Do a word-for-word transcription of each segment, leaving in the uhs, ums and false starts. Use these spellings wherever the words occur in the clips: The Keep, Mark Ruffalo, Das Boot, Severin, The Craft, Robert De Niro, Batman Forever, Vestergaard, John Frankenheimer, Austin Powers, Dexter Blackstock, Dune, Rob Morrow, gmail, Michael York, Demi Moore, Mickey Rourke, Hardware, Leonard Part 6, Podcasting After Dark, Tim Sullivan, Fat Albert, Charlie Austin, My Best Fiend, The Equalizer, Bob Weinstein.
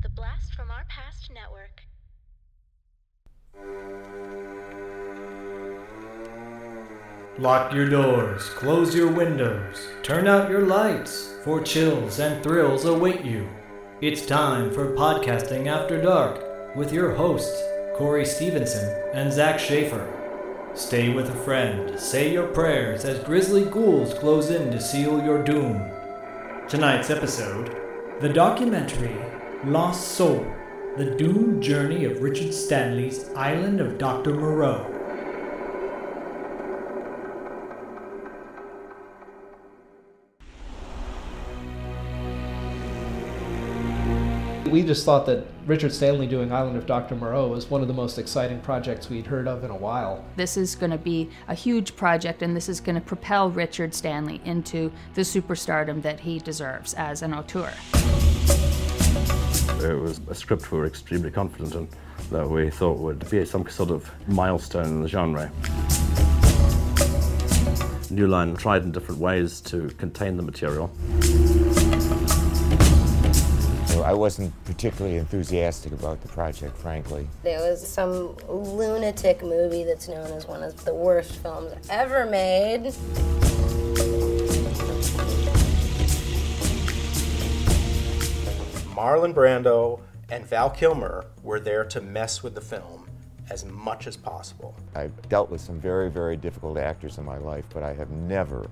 The Blast from Our Past Network. Lock your doors, close your windows, turn out your lights, for chills and thrills await you. It's time for Podcasting After Dark with your hosts, Corey Stevenson and Zach Schaefer. Stay with a friend, say your prayers as grisly ghouls close in to seal your doom. Tonight's episode, the documentary Lost Soul, the Dune Journey of Richard Stanley's Island of Doctor Moreau. We just thought that Richard Stanley doing Island of Doctor Moreau was one of the most exciting projects we'd heard of in a while. This is going to be a huge project, and this is going to propel Richard Stanley into the superstardom that he deserves as an auteur. It was a script we were extremely confident in, that we thought would be some sort of milestone in the genre. New Line tried in different ways to contain the material. I wasn't particularly enthusiastic about the project, frankly. There was some lunatic movie that's known as one of the worst films ever made. Marlon Brando and Val Kilmer were there to mess with the film as much as possible. I've dealt with some very, very difficult actors in my life, but I have never,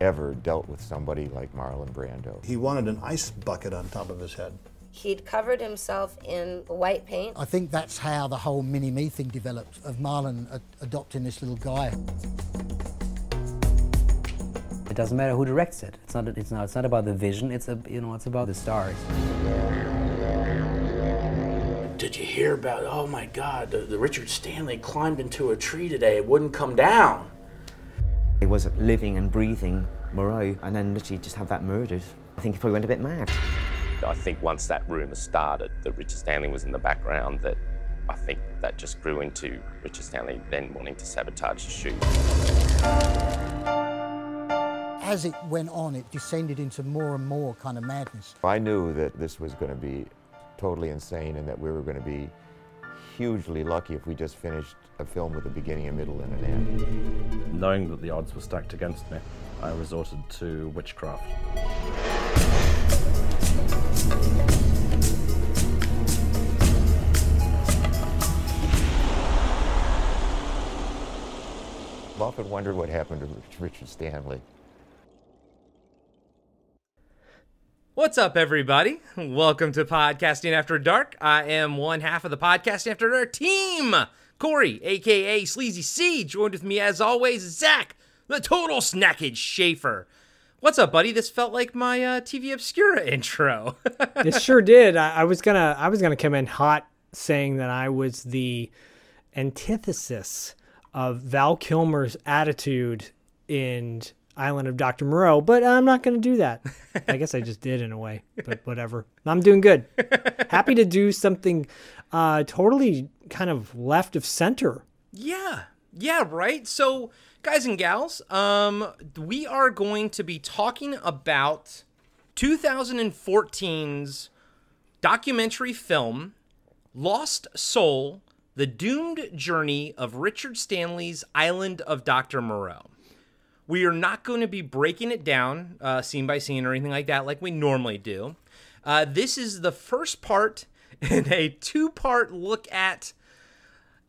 ever dealt with somebody like Marlon Brando. He wanted an ice bucket on top of his head. He'd covered himself in white paint. I think that's how the whole mini-me thing developed, of Marlon ad- adopting this little guy. It doesn't matter who directs it. It's not. It's not. It's not about the vision. It's a. You know. It's about the stars. Did you hear about? Oh my God! The, the Richard Stanley climbed into a tree today. It wouldn't come down. He was living and breathing Moreau, and then literally just have that murdered. I think he probably went a bit mad. I think once that rumour started that Richard Stanley was in the background, that I think that just grew into Richard Stanley then wanting to sabotage the shoot. As it went on, it descended into more and more kind of madness. I knew that this was going to be totally insane and that we were going to be hugely lucky if we just finished a film with a beginning, a middle, and an end. Knowing that the odds were stacked against me, I resorted to witchcraft. I've often wondered what happened to Richard Stanley. What's up, everybody? Welcome to Podcasting After Dark. I am one half of the Podcasting After Dark team. Corey, a k a. Sleazy C, joined with me as always, Zach, the total snackage Schaefer. What's up, buddy? This felt like my uh, T V Obscura intro. It sure did. I, I was gonna, I was gonna come in hot saying that I was the antithesis of Val Kilmer's attitude in Island of Doctor Moreau, but I'm not going to do that. I guess I just did in a way, but whatever. I'm doing good. Happy to do something uh, totally kind of left of center. Yeah. Yeah, right? So, guys and gals, um, we are going to be talking about twenty fourteen's documentary film, Lost Soul, the Doomed Journey of Richard Stanley's Island of Doctor Moreau. We are not going to be breaking it down uh, scene by scene or anything like that like we normally do. Uh, this is the first part in a two-part look at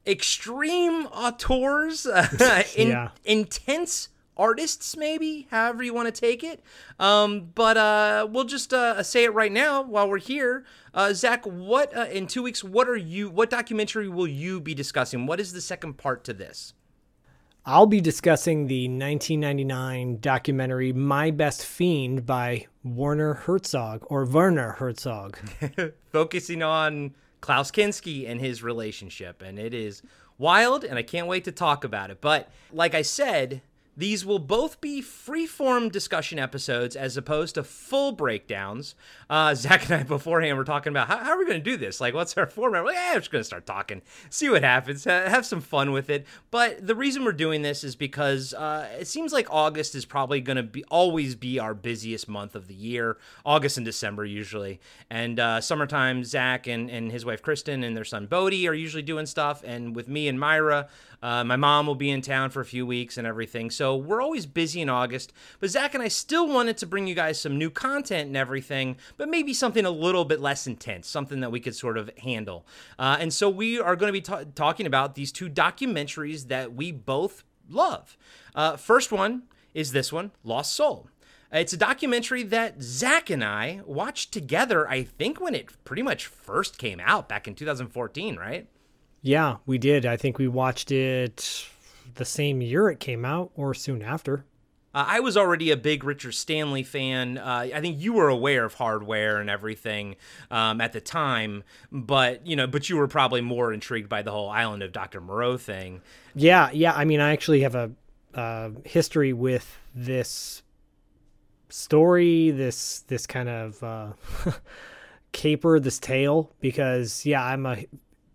extreme auteurs, uh, in, yeah. intense artists maybe, however you want to take it. Um, but uh, we'll just uh, say it right now while we're here. Uh, Zach, what uh, in two weeks, what are you? What documentary will you be discussing? What is the second part to this? I'll be discussing the nineteen ninety-nine documentary My Best Fiend by Werner Herzog, or Werner Herzog. Focusing on Klaus Kinski and his relationship, and it is wild, and I can't wait to talk about it. But like I said, These will both be free-form discussion episodes as opposed to full breakdowns. Uh, Zach and I beforehand were talking about how, how are we going to do this? Like, what's our format? We're like, eh, I'm just going to start talking, see what happens, ha- have some fun with it. But the reason we're doing this is because uh, it seems like August is probably going to be always be our busiest month of the year, August and December usually. And uh, summertime, Zach and, and his wife Kristen and their son Bodie are usually doing stuff. And with me and Myra, uh, my mom will be in town for a few weeks and everything. So So we're always busy in August, but Zach and I still wanted to bring you guys some new content and everything, but maybe something a little bit less intense, something that we could sort of handle. Uh, and so we are going to be ta- talking about these two documentaries that we both love. Uh, first one is this one, Lost Soul. It's a documentary that Zach and I watched together, I think, when it pretty much first came out back in two thousand fourteen, right? Yeah, we did. I think we watched it the same year it came out or soon after. Uh, I was already a big Richard Stanley fan. Uh, I think you were aware of Hardware and everything um, at the time, but you know, but you were probably more intrigued by the whole Island of Doctor Moreau thing. Yeah, yeah. I mean, I actually have a uh, history with this story, this this kind of uh, caper, this tale, because yeah, I'm a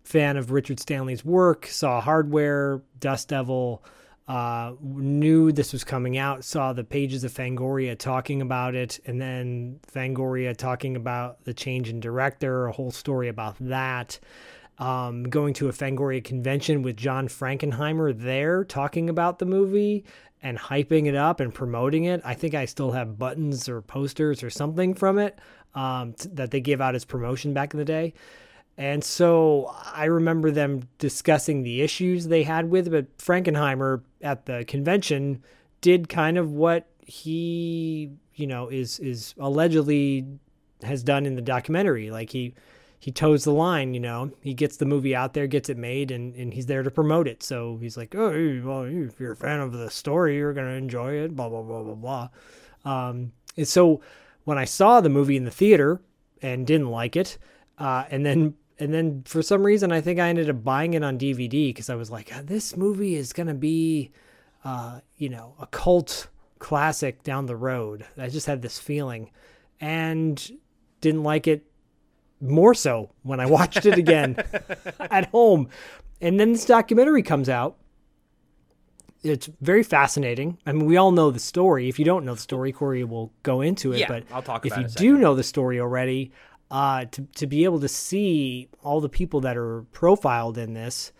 fan of Richard Stanley's work, saw Hardware, Dust Devil, uh, knew this was coming out, saw the pages of Fangoria talking about it, and then Fangoria talking about the change in director, a whole story about that. Um, going to a Fangoria convention with John Frankenheimer there, talking about the movie and hyping it up and promoting it. I think I still have buttons or posters or something from it um, t- that they gave out as promotion back in the day. And so I remember them discussing the issues they had with it, but Frankenheimer at the convention did kind of what he, you know, is is allegedly has done in the documentary. Like he he toes the line, you know, he gets the movie out there, gets it made, and, and he's there to promote it. So he's like, oh, well, if you're a fan of the story, you're going to enjoy it, blah, blah, blah, blah, blah. Um, and so when I saw the movie in the theater and didn't like it, uh, and then... And then for some reason, I think I ended up buying it on D V D because I was like, this movie is going to be, uh, you know, a cult classic down the road. I just had this feeling and didn't like it more so when I watched it again at home. And then this documentary comes out. It's very fascinating. I mean, we all know the story. If you don't know the story, Corey will go into it. Yeah, but I'll talk about it. If you do know the story already... Uh, to to be able to see all the people that are profiled in this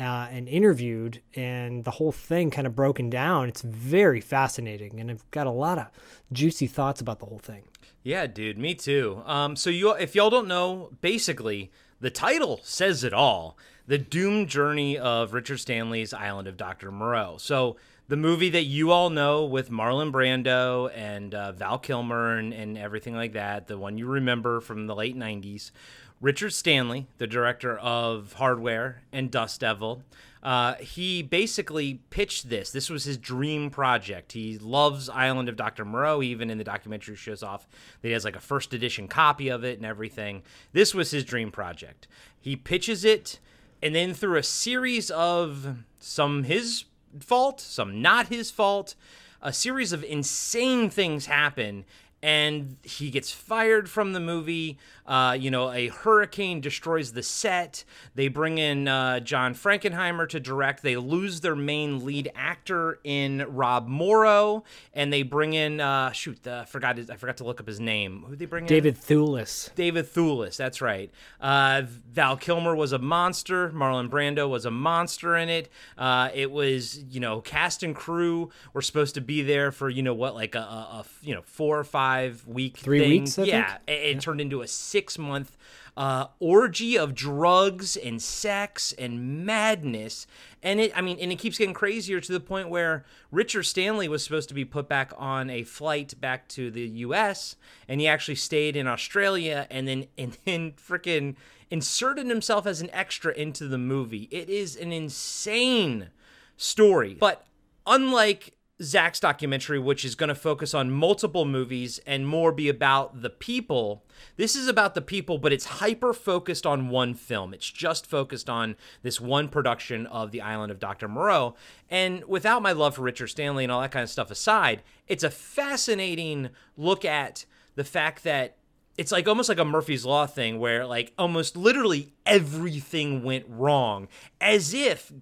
uh, and interviewed and the whole thing kind of broken down, it's very fascinating. And I've got a lot of juicy thoughts about the whole thing. Yeah, dude, me too. Um, so you, if y'all don't know, basically the title says it all. The doomed journey of Richard Stanley's Island of Doctor Moreau. So the movie that you all know with Marlon Brando and uh, Val Kilmer and, and everything like that, the one you remember from the late nineties, Richard Stanley, the director of Hardware and Dust Devil, uh, he basically pitched this. This was his dream project. He loves Island of Doctor Moreau. Even in the documentary shows off that he has like a first edition copy of it and everything. This was his dream project. He pitches it, and then through a series of some his fault, some not his fault, a series of insane things happen, and he gets fired from the movie. Uh, you know, a hurricane destroys the set. They bring in uh, John Frankenheimer to direct. They lose their main lead actor in Rob Morrow, and they bring in uh, shoot, uh, forgot his, I forgot to look up his name. Who they bring in? David Thewlis. David Thewlis, that's right. Uh, Val Kilmer was a monster. Marlon Brando was a monster in it. Uh, it was, you know, cast and crew were supposed to be there for, you know what, like a, a, a you know four or five week, three thing. weeks. I yeah, think? it, it yeah. turned into a six-month uh, orgy of drugs and sex and madness. And it, I mean, and it keeps getting crazier to the point where Richard Stanley was supposed to be put back on a flight back to the U S, and he actually stayed in Australia and then and then freaking inserted himself as an extra into the movie. It is an insane story. But unlike Zach's documentary, which is going to focus on multiple movies and more be about the people. This is about the people, but it's hyper-focused on one film. It's just focused on this one production of The Island of Doctor Moreau. And without my love for Richard Stanley and all that kind of stuff aside, it's a fascinating look at the fact that it's like almost like a Murphy's Law thing where like almost literally everything went wrong, as if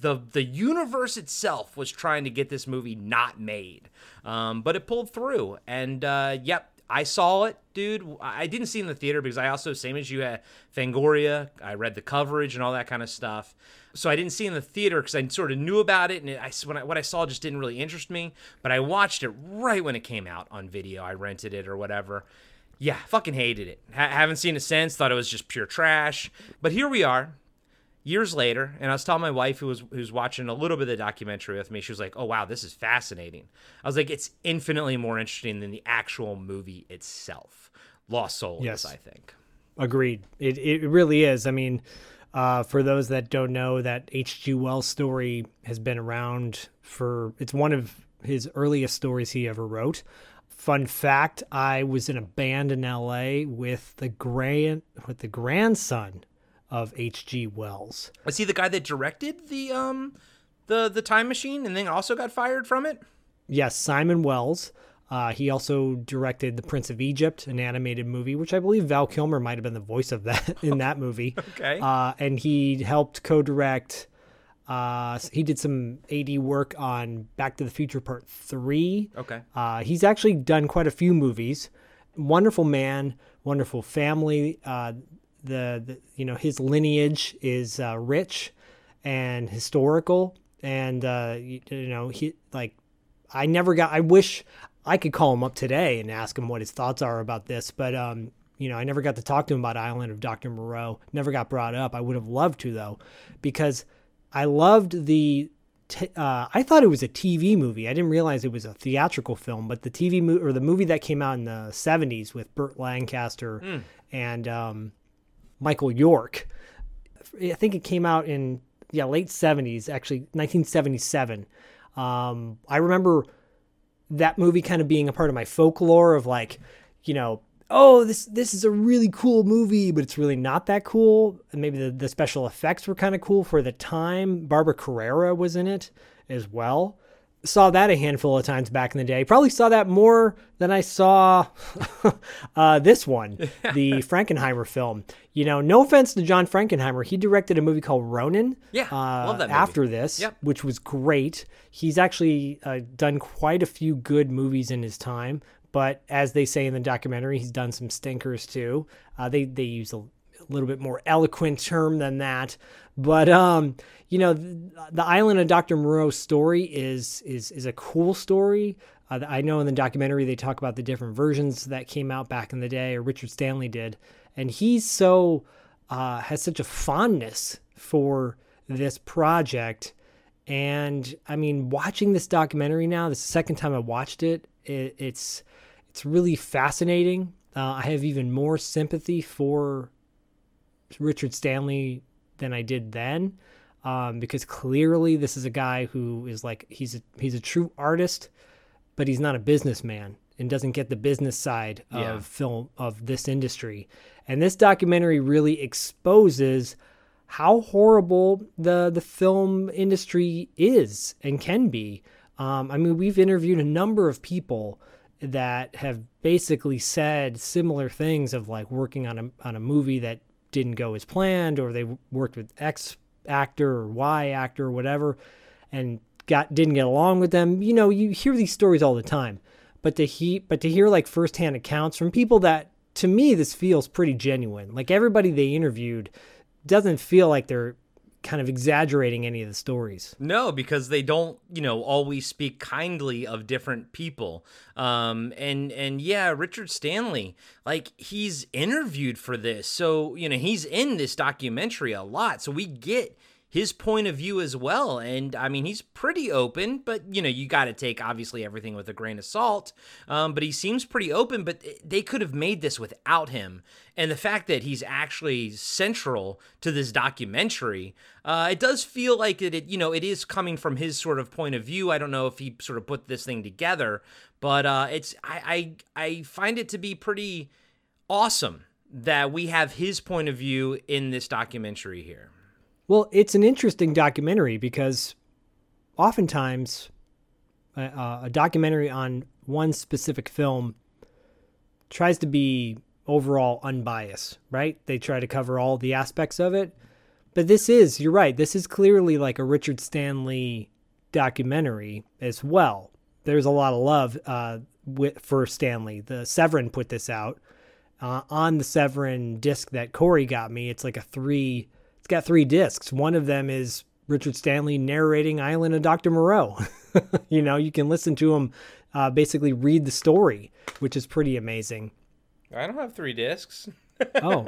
The the universe itself was trying to get this movie not made, um, but it pulled through. And uh, yep, I saw it, dude. I didn't see it in the theater because I also, same as you, had Fangoria. I read the coverage and all that kind of stuff. So I didn't see it in the theater because I sort of knew about it, and it, I, when I, what I saw just didn't really interest me. But I watched it right when it came out on video. I rented it or whatever. Yeah, fucking hated it. Ha- haven't seen it since. Thought it was just pure trash. But here we are. Years later, and I was telling my wife, who was who's watching a little bit of the documentary with me, she was like, oh, wow, this is fascinating. I was like, it's infinitely more interesting than the actual movie itself. Lost Soul, yes, is, I think. Agreed. It it really is. I mean, uh, for those that don't know, that H G. Wells story has been around for, it's one of his earliest stories he ever wrote. Fun fact, I was in a band in L A with the grand with the grandson of H G. Wells. Is he the guy that directed the um the the Time Machine and then also got fired from it? Yes, Simon Wells. Uh, he also directed The Prince of Egypt, an animated movie, which I believe Val Kilmer might have been the voice of that in that movie. Okay. Uh, and he helped co-direct. Uh, he did some A D work on Back to the Future Part Three. Okay. Uh, he's actually done quite a few movies. Wonderful man, wonderful family. Uh, The, the you know, his lineage is uh, rich and historical, and uh, you, you know he like I never got I wish I could call him up today and ask him what his thoughts are about this, but um you know I never got to talk to him about Island of Doctor Moreau. Never got brought up. I would have loved to, though, because I loved the t- uh, I thought it was a T V movie. I didn't realize it was a theatrical film, but the T V movie, or the movie that came out in the seventies with Burt Lancaster mm. and um Michael York. I think it came out in yeah late seventies, actually nineteen seventy-seven. Um, I remember that movie kind of being a part of my folklore of like, you know, oh, this this is a really cool movie, but it's really not that cool. And maybe the, the special effects were kind of cool for the time. Barbara Carrera was in it as well. Saw that a handful of times back in the day. Probably saw that more than I saw uh, this one, the Frankenheimer film. You know, no offense to John Frankenheimer. He directed a movie called Ronin. Yeah, uh, love that movie. After this, yep. Which was great. He's actually uh, done quite a few good movies in his time. But as they say in the documentary, he's done some stinkers too. Uh, they, they use a little bit more eloquent term than that. But, um, you know, the, the Island of Doctor Moreau's story is is is a cool story. Uh, I know in the documentary they talk about the different versions that came out back in the day, or Richard Stanley did. And he's so, uh, has such a fondness for this project. And, I mean, watching this documentary now, this is the second time I watched it, it it's, it's really fascinating. Uh, I have even more sympathy for Richard Stanley than I did then, um, because clearly this is a guy who is like, he's a, he's a true artist, but he's not a businessman and doesn't get the business side yeah. of film, of this industry. And this documentary really exposes how horrible the, the film industry is and can be. Um, I mean, we've interviewed a number of people that have basically said similar things of like working on a, on a movie that didn't go as planned, or they worked with X actor or Y actor or whatever and got didn't get along with them. You know, you hear these stories all the time, but to he but to hear like firsthand accounts from people that, to me, this feels pretty genuine. Like everybody they interviewed doesn't feel like they're kind of exaggerating any of the stories. No, because they don't, you know, always speak kindly of different people. Um, and, and yeah, Richard Stanley, like he's interviewed for this. So, you know, he's in this documentary a lot. So we get his point of view as well. And I mean, he's pretty open, but you know, you got to take obviously everything with a grain of salt. Um, but he seems pretty open, but they could have made this without him. And the fact that he's actually central to this documentary, uh, it does feel like it, it, you know, it is coming from his sort of point of view. I don't know if he sort of put this thing together, but uh, it's, I, I, I find it to be pretty awesome that we have his point of view in this documentary here. Well, it's an interesting documentary because oftentimes uh, a documentary on one specific film tries to be overall unbiased, right? They try to cover all the aspects of it. But this is, you're right, this is clearly like a Richard Stanley documentary as well. There's a lot of love uh, with, for Stanley. The Severin put this out. Uh, on the Severin disc that Corey got me, it's like a three... It's got three discs. One of them is Richard Stanley narrating Island of Doctor Moreau. You know, you can listen to him uh, basically read the story, which is pretty amazing. I don't have three discs. Oh,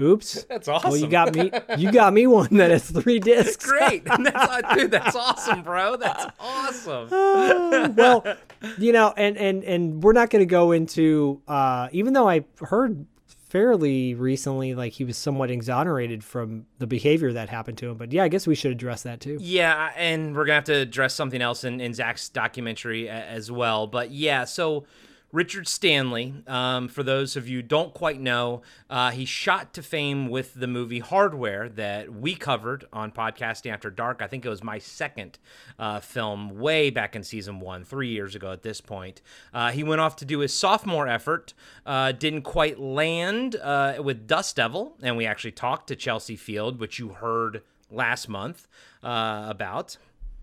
oops. That's awesome. Well, you got me. You got me one that has three discs. Great. That's, dude, that's awesome, bro. That's awesome. Uh, well, you know, and and and we're not going to go into, uh, even though I heard fairly recently, like he was somewhat exonerated from the behavior that happened to him. But yeah, I guess we should address that too. Yeah, and we're going to have to address something else in, in Zach's documentary as well. But yeah, so Richard Stanley, um, for those of you who don't quite know, uh, he shot to fame with the movie Hardware that we covered on Podcasting After Dark. I think it was my second uh, film way back in season one, three years ago at this point. Uh, he went off to do his sophomore effort, uh, didn't quite land uh, with Dust Devil, and we actually talked to Chelsea Field, which you heard last month uh, about.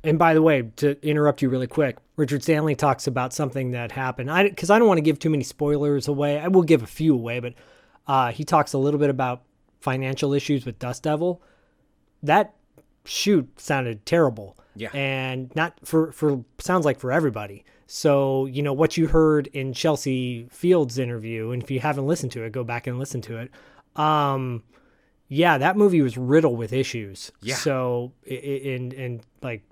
And by the way, to interrupt you really quick, Richard Stanley talks about something that happened. I, because I don't want to give too many spoilers away. I will give a few away, but uh, he talks a little bit about financial issues with Dust Devil. That shoot sounded terrible. Yeah. And not for, for sounds like for everybody. So, you know, what you heard in Chelsea Field's interview, and if you haven't listened to it, go back and listen to it. Um, yeah, that movie was riddled with issues. Yeah. So, and, and like,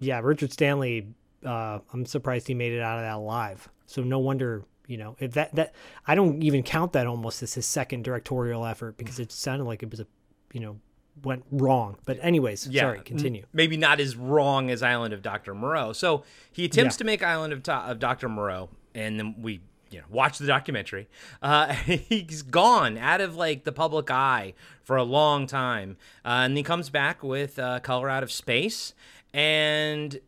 yeah, Richard Stanley, uh, I'm surprised he made it out of that alive. So no wonder, you know, if that, that I don't even count that almost as his second directorial effort because it sounded like it was a, you know, went wrong. But anyways, yeah, sorry, continue. Maybe not as wrong as Island of Doctor Moreau. So he attempts yeah. to make Island of, of Doctor Moreau, and then we... You know, watch the documentary. Uh, he's gone out of like the public eye for a long time, uh, and he comes back with uh, Color Out of Space, and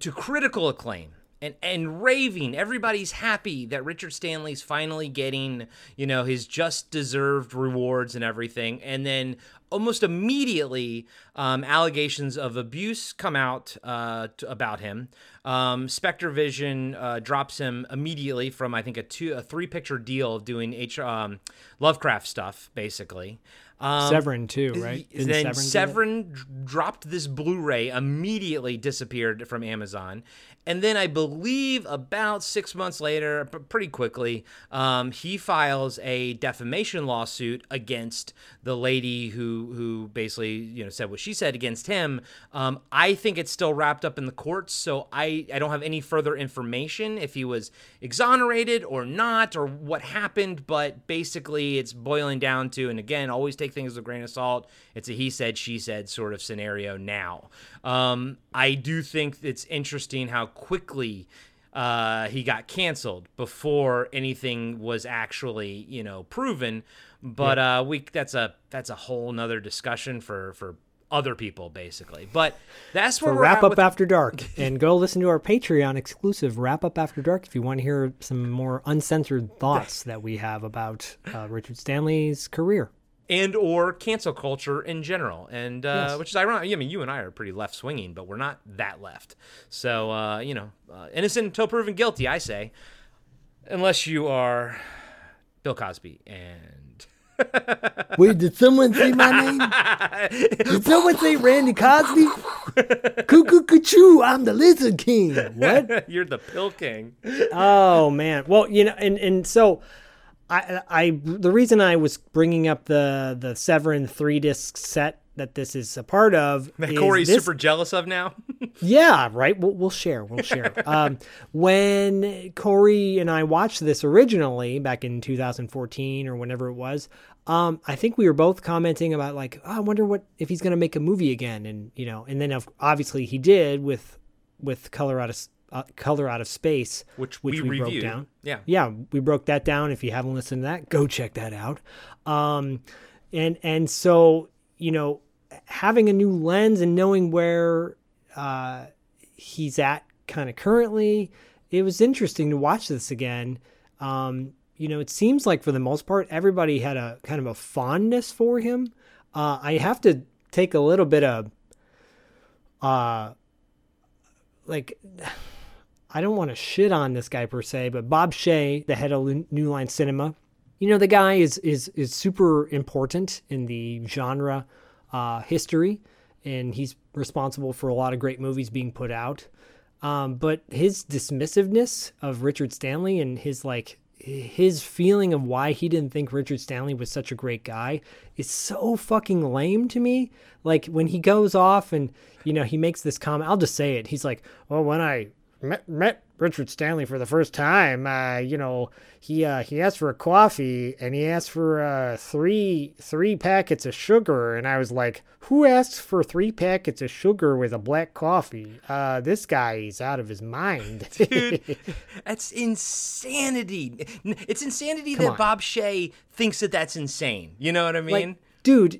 to critical acclaim and and raving. Everybody's happy that Richard Stanley's finally getting, you know, his just deserved rewards and everything, and then almost immediately, um, allegations of abuse come out uh, t- about him. Um, Spectrovision uh, drops him immediately from, I think, a two, a three-picture deal of doing H- um, Lovecraft stuff, basically. Um, Severin, too, right? Didn't then Severin, Severin dropped this Blu-ray, immediately disappeared from Amazon. And then I believe about six months later, pretty quickly, um, he files a defamation lawsuit against the lady who who basically, you know, said what she said against him. Um, I think it's still wrapped up in the courts, so I, I don't have any further information if he was exonerated or not or what happened, but basically it's boiling down to, and again, always take things with a grain of salt, it's a he said, she said sort of scenario now. Um, I do think it's interesting how quickly uh, he got canceled before anything was actually, you know, proven. But uh, we that's a that's a whole nother discussion for, for other people, basically. But that's where we're wrap up with... After Dark. And go listen to our Patreon exclusive Wrap Up After Dark if you want to hear some more uncensored thoughts that we have about uh, Richard Stanley's career. And or cancel culture in general, and uh, yes. Which is ironic. I mean, you and I are pretty left-swinging, but we're not that left. So, uh, you know, uh, innocent until proven guilty, I say. Unless you are Bill Cosby and... Wait, did someone say my name? Did someone say Randy Cosby? Cuckoo, cuckoo, I'm the Lizard King. What? You're the Pill King. Oh, man. Well, you know, and, and so... I, I the reason I was bringing up the the Severin three disc set that this is a part of. That Corey's this... super jealous of now. Yeah, right. We'll, we'll share. We'll share. um, when Corey and I watched this originally back in two thousand fourteen or whenever it was, um, I think we were both commenting about like, oh, I wonder what if he's going to make a movie again. And, you know, and then obviously he did with with Color Out of uh, Color Out of Space, which, which we, we broke down. Yeah. Yeah. We broke that down. If you haven't listened to that, go check that out. Um, and and so, you know, having a new lens and knowing where uh, he's at kind of currently, it was interesting to watch this again. Um, you know, it seems like for the most part, everybody had a kind of a fondness for him. Uh, I have to take a little bit of, uh, like, I don't want to shit on this guy per se, but Bob Shea, the head of New Line Cinema, you know, the guy is, is, is super important in the genre uh, history, and he's responsible for a lot of great movies being put out. Um, but his dismissiveness of Richard Stanley and his like his feeling of why he didn't think Richard Stanley was such a great guy is so fucking lame to me. Like when he goes off and, you know, he makes this comment, I'll just say it. He's like, well, when I met, met Richard Stanley for the first time, uh, you know, he, uh, he asked for a coffee and he asked for, uh, three, three packets of sugar. And I was like, who asks for three packets of sugar with a black coffee? Uh, this guy's out of his mind. Dude, that's insanity. It's insanity come that on. Bob Shea thinks that that's insane. You know what I mean? Like, dude,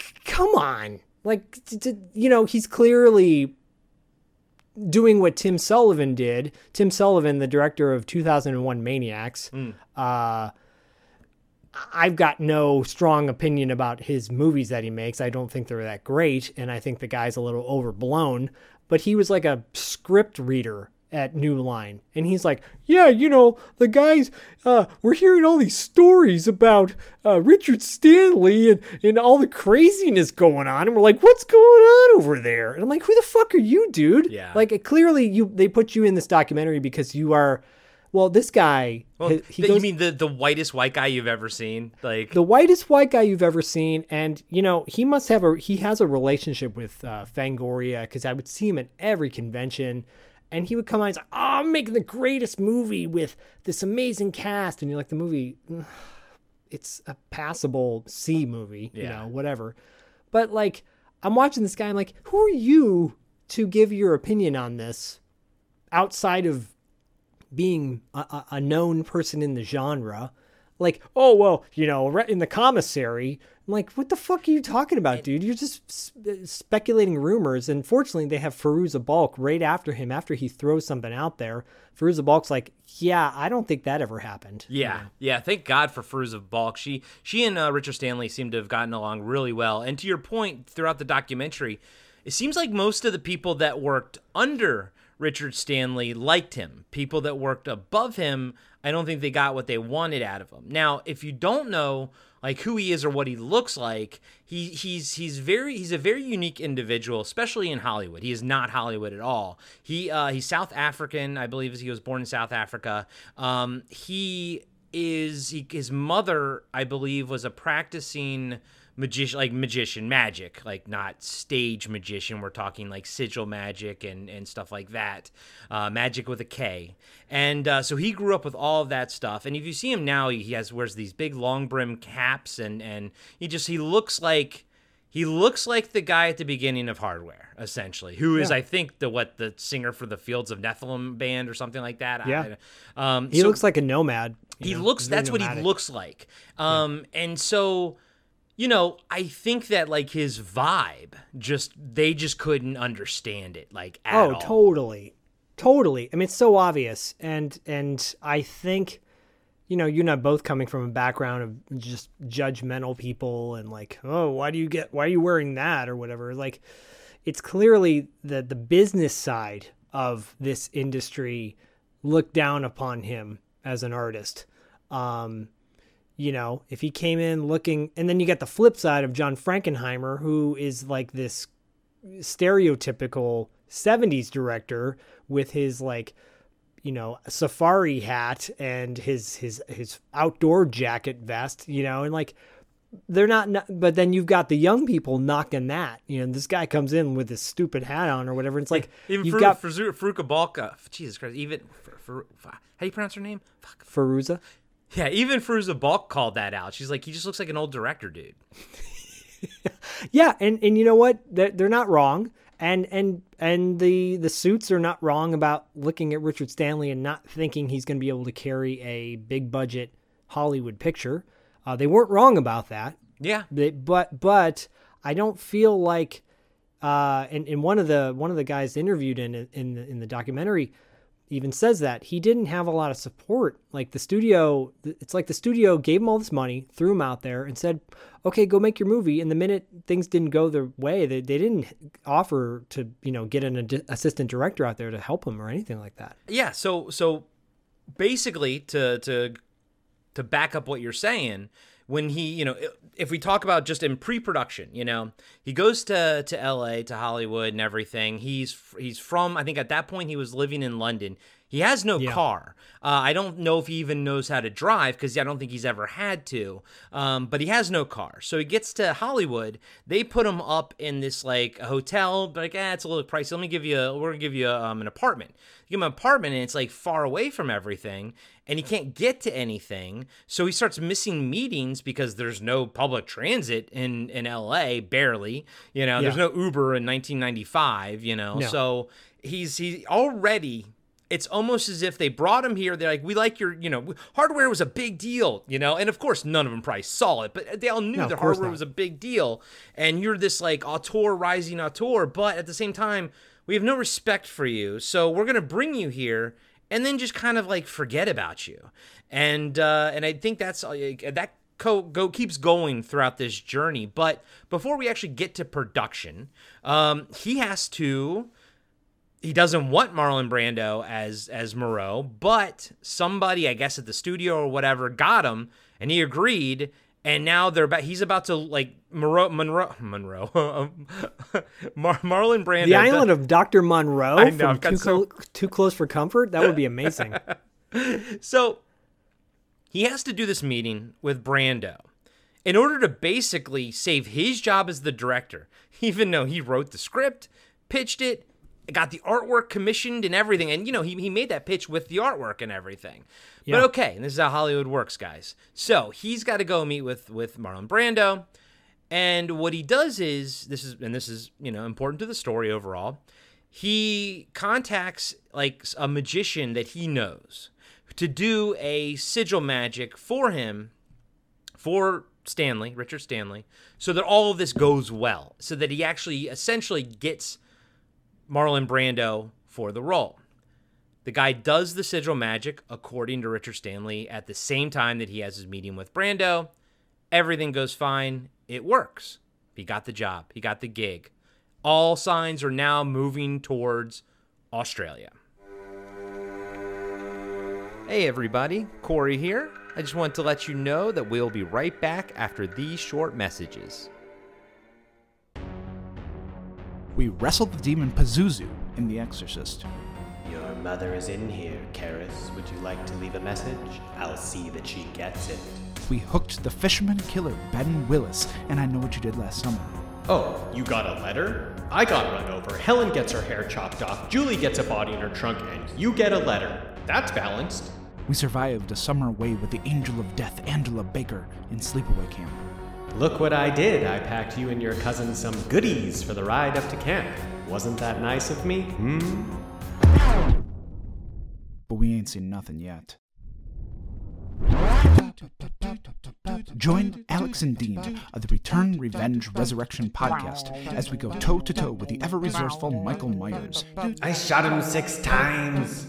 c- come on. Like, t- t- you know, he's clearly doing what Tim Sullivan did. Tim Sullivan, the director of two thousand one Maniacs. Mm. Uh, I've got no strong opinion about his movies that he makes. I don't think they're that great. And I think the guy's a little overblown, but he was like a script reader at New Line. And he's like, yeah, you know, the guys, uh, we're hearing all these stories about uh, Richard Stanley and, and all the craziness going on. And we're like, what's going on over there? And I'm like, who the fuck are you, dude? Yeah. Like, clearly you they put you in this documentary because you are, well, this guy. Well, he, he goes, you mean the, the whitest white guy you've ever seen? Like the whitest white guy you've ever seen. And, you know, he must have a, he has a relationship with uh, Fangoria because I would see him at every convention. And he would come out and say, oh, I'm making the greatest movie with this amazing cast. And you're like, the movie, it's a passable C movie, yeah. You know, whatever. But, like, I'm watching this guy. I'm like, who are you to give your opinion on this outside of being a, a known person in the genre? Like, oh, well, you know, in the commissary. I'm like, what the fuck are you talking about, dude? You're just sp- speculating rumors. And fortunately, they have Fairuza Balk right after him, after he throws something out there. Fairuza Balk's like, yeah, I don't think that ever happened. Yeah, you know? Yeah. Thank God for Fairuza Balk. She, she and uh, Richard Stanley seem to have gotten along really well. And to your point, throughout the documentary, it seems like most of the people that worked under Richard Stanley liked him. People that worked above him, I don't think they got what they wanted out of him. Now, if you don't know like who he is or what he looks like, he he's he's very he's a very unique individual, especially in Hollywood. He is not Hollywood at all. He uh, he's South African, I believe. He was born in South Africa. Um, he is he, his mother, I believe, was a practicing magician, like magician magic, like not stage magician. We're talking like sigil magic and, and stuff like that. Uh, magic with a K. And uh, so he grew up with all of that stuff. And if you see him now, he has wears these big long brim caps and, and he just he looks like he looks like the guy at the beginning of Hardware, essentially, who is, yeah. I think, the what the singer for the Fields of Nephilim band or something like that. Yeah. I, um, he so looks like a nomad. He know? looks that's nomadic. What he looks like. Um, yeah. And so, you know, I think that like his vibe, just they just couldn't understand it, like at all. Oh, totally, totally. I mean, it's so obvious, and and I think, you know, you and I both coming from a background of just judgmental people, and like, oh, why do you get, why are you wearing that or whatever? Like, it's clearly the the business side of this industry looked down upon him as an artist. Um, You know, if he came in looking, and then you got the flip side of John Frankenheimer, who is like this stereotypical seventies director with his like, you know, safari hat and his his his outdoor jacket vest, you know, and like they're not, but then you've got the young people knocking that. You know, this guy comes in with his stupid hat on or whatever. And it's like, even you've Fru- got Fairuza Balk. Jesus Christ. Even, Fru- how do you pronounce her name? Fuck. Fairuza? Yeah, even Fairuza Balk called that out. She's like, he just looks like an old director, dude. Yeah, and, and you know what? They're, they're not wrong. And and and the the suits are not wrong about looking at Richard Stanley and not thinking he's going to be able to carry a big budget Hollywood picture. Uh, they weren't wrong about that. Yeah. They, but but I don't feel like, uh, and, and one of the one of the guys interviewed in in the, in the documentary even says that he didn't have a lot of support. Like the studio, it's like the studio gave him all this money, threw him out there and said, okay, go make your movie. And the minute things didn't go their way, they, they didn't offer to, you know, get an ad- assistant director out there to help him or anything like that. Yeah. So, so basically to, to, to back up what you're saying, when he, you know, if we talk about just in pre-production, you know, he goes to, to L A, to Hollywood and everything. He's he's from, I think at that point he was living in London. He has no yeah. car. Uh, I don't know if he even knows how to drive because I don't think he's ever had to, um, but he has no car. So he gets to Hollywood. They put him up in this like a hotel, but like, eh, it's a little pricey. Let me give you, a, we're going to give you a, um, an apartment. You give him an apartment and it's like far away from everything. And he can't get to anything, so he starts missing meetings because there's no public transit in, in L A, barely. You know, yeah. There's no Uber in nineteen ninety-five, you know. No. So he's he already, it's almost as if they brought him here. They're like, we like your, you know, Hardware was a big deal, you know. And, of course, none of them probably saw it, but they all knew no, that Hardware not. was a big deal. And you're this, like, auteur, rising auteur, but at the same time, we have no respect for you. So we're going to bring you here. And then just kind of like forget about you, and uh, and I think that's that co- go keeps going throughout this journey. But before we actually get to production, um, he has to. He doesn't want Marlon Brando as as Moreau, but somebody, I guess, at the studio or whatever, got him, and he agreed. And now they're about, he's about to like Monroe, Monroe, Monroe, Mar- Marlon Brando. The Island does, of Doctor Moreau. I know, from too, so... cl- too Close for Comfort. That would be amazing. So he has to do this meeting with Brando in order to basically save his job as the director, even though he wrote the script, pitched it, got the artwork commissioned and everything. And, you know, he he made that pitch with the artwork and everything. Yeah. But, okay, and this is how Hollywood works, guys. So he's got to go meet with, with Marlon Brando. And what he does is, this is and this is, you know, important to the story overall, he contacts, like, a magician that he knows to do a sigil magic for him, for Stanley, Richard Stanley, so that all of this goes well, so that he actually essentially gets Marlon Brando for the role. The guy does the sigil magic, according to Richard Stanley, at the same time that he has his meeting with Brando. Everything goes fine. It works. He got the job. He got the gig. All signs are now moving towards Australia. Hey, everybody. Corey here. I just want to let you know that we'll be right back after these short messages. We wrestled the demon Pazuzu in The Exorcist. Your mother is in here, Karis. Would you like to leave a message? I'll see that she gets it. We hooked the fisherman killer, Ben Willis, and I Know What You Did Last Summer. Oh, you got a letter? I got run over, Helen gets her hair chopped off, Julie gets a body in her trunk, and you get a letter. That's balanced. We survived a summer away with the Angel of Death, Angela Baker, in sleepaway camp. Look what I did. I packed you and your cousin some goodies for the ride up to camp. Wasn't that nice of me? Hmm? But we ain't seen nothing yet. Join Alex and Dean of the Return, Revenge, Resurrection podcast as we go toe-to-toe with the ever-resourceful Michael Myers. I shot him six times!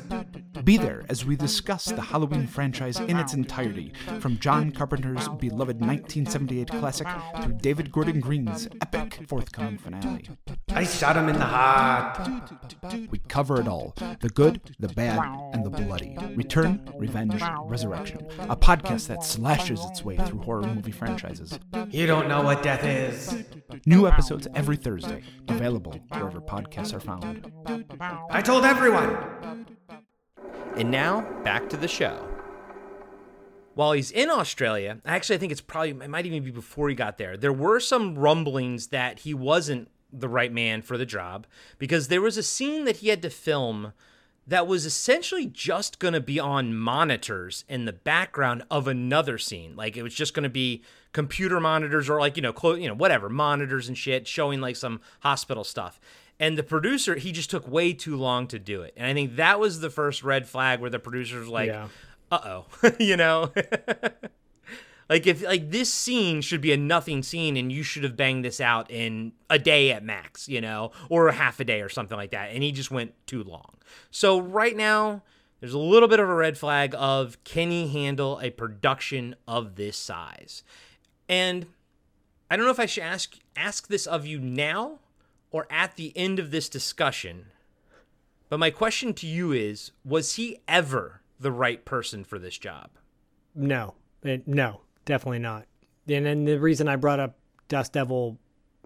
Be there as we discuss the Halloween franchise in its entirety, from John Carpenter's beloved nineteen seventy-eight classic to David Gordon Green's epic forthcoming finale. I shot him in the heart! We cover it all, the good, the bad, and the bloody. Return, Revenge, Resurrection, a podcast that slashes its way through horror movie franchises. You don't know what death is. New episodes every Thursday, available wherever podcasts are found. I told everyone! And now, back to the show. while he's in Australia, actually I think it's probably, it might even be before he got there, there were some rumblings that he wasn't the right man for the job, because there was a scene that he had to film that was essentially just going to be on monitors in the background of another scene. Like, it was just going to be computer monitors or, like, you know, clo- you know, whatever, monitors and shit showing, like, some hospital stuff. And the producer, he just took way too long to do it. And I think that was the first red flag where the producer's like, yeah. uh-oh, you know? Like, if like this scene should be a nothing scene and you should have banged this out in a day at max, you know, or a half a day or something like that. And he just went too long. So right now, there's a little bit of a red flag of, can he handle a production of this size? And I don't know if I should ask ask this of you now or at the end of this discussion, but my question to you is, was he ever the right person for this job? No, it, no, definitely not. And then the reason I brought up Dust Devil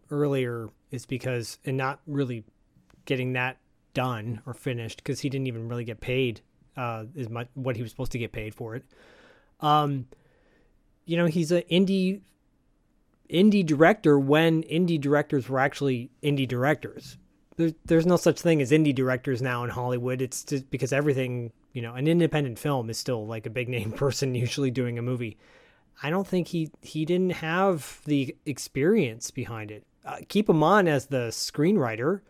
earlier is because, and not really getting that done or finished, because he didn't even really get paid uh, as much what he was supposed to get paid for it. Um, you know, he's an indie indie director when indie directors were actually indie directors. There's, there's no such thing as indie directors now in Hollywood. It's just because everything, you know, an independent film is still like a big name person usually doing a movie. I don't think he, he didn't have the experience behind it. Uh, keep him on as the screenwriter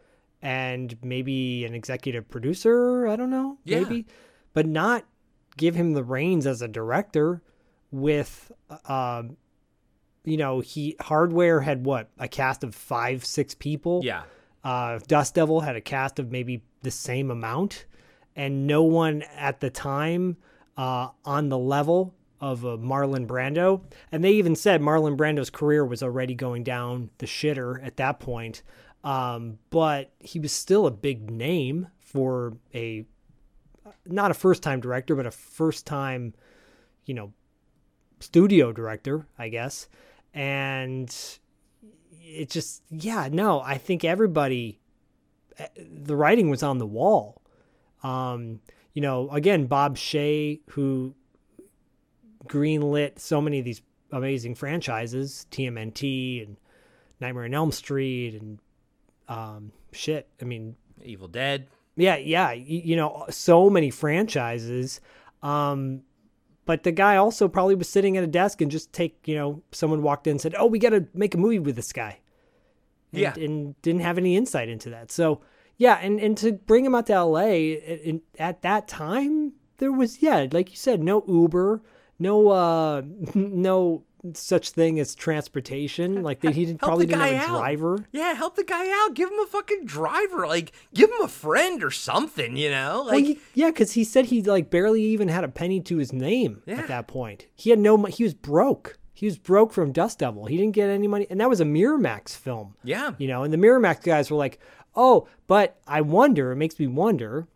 and maybe an executive producer. I don't know, yeah. maybe, but not give him the reins as a director with, uh, you know, he Hardware had what, a cast of five, six people. Yeah. Uh, Dust Devil had a cast of maybe the same amount, and no one at the time uh, on the level of uh, Marlon Brando. And they even said Marlon Brando's career was already going down the shitter at that point. Um, but he was still a big name for a, not a first time director, but a first time, you know, studio director, I guess. And it just, yeah, no, I think everybody, the writing was on the wall. Um, you know, again, Bob Shaye, who greenlit so many of these amazing franchises, T M N T and Nightmare on Elm Street and, um, shit. I mean, Evil Dead. Yeah. Yeah. You, you know, so many franchises. Um, But the guy also probably was sitting at a desk and just take, you know, someone walked in and said, oh, we got to make a movie with this guy. And, yeah. And didn't have any insight into that. So, yeah. And, and to bring him out to L A and at that time, there was, yeah, like you said, no Uber, no uh, no such thing as transportation. Like he didn't, probably didn't have a out. driver. Yeah. Help the guy out. Give him a fucking driver. Like, give him a friend or something, you know? Like, well, he, yeah. Cause he said he like barely even had a penny to his name yeah. at that point. He had no money. He was broke. He was broke from Dust Devil. He didn't get any money. And that was a Miramax film. Yeah. You know, and the Miramax guys were like, oh, but I wonder, it makes me wonder,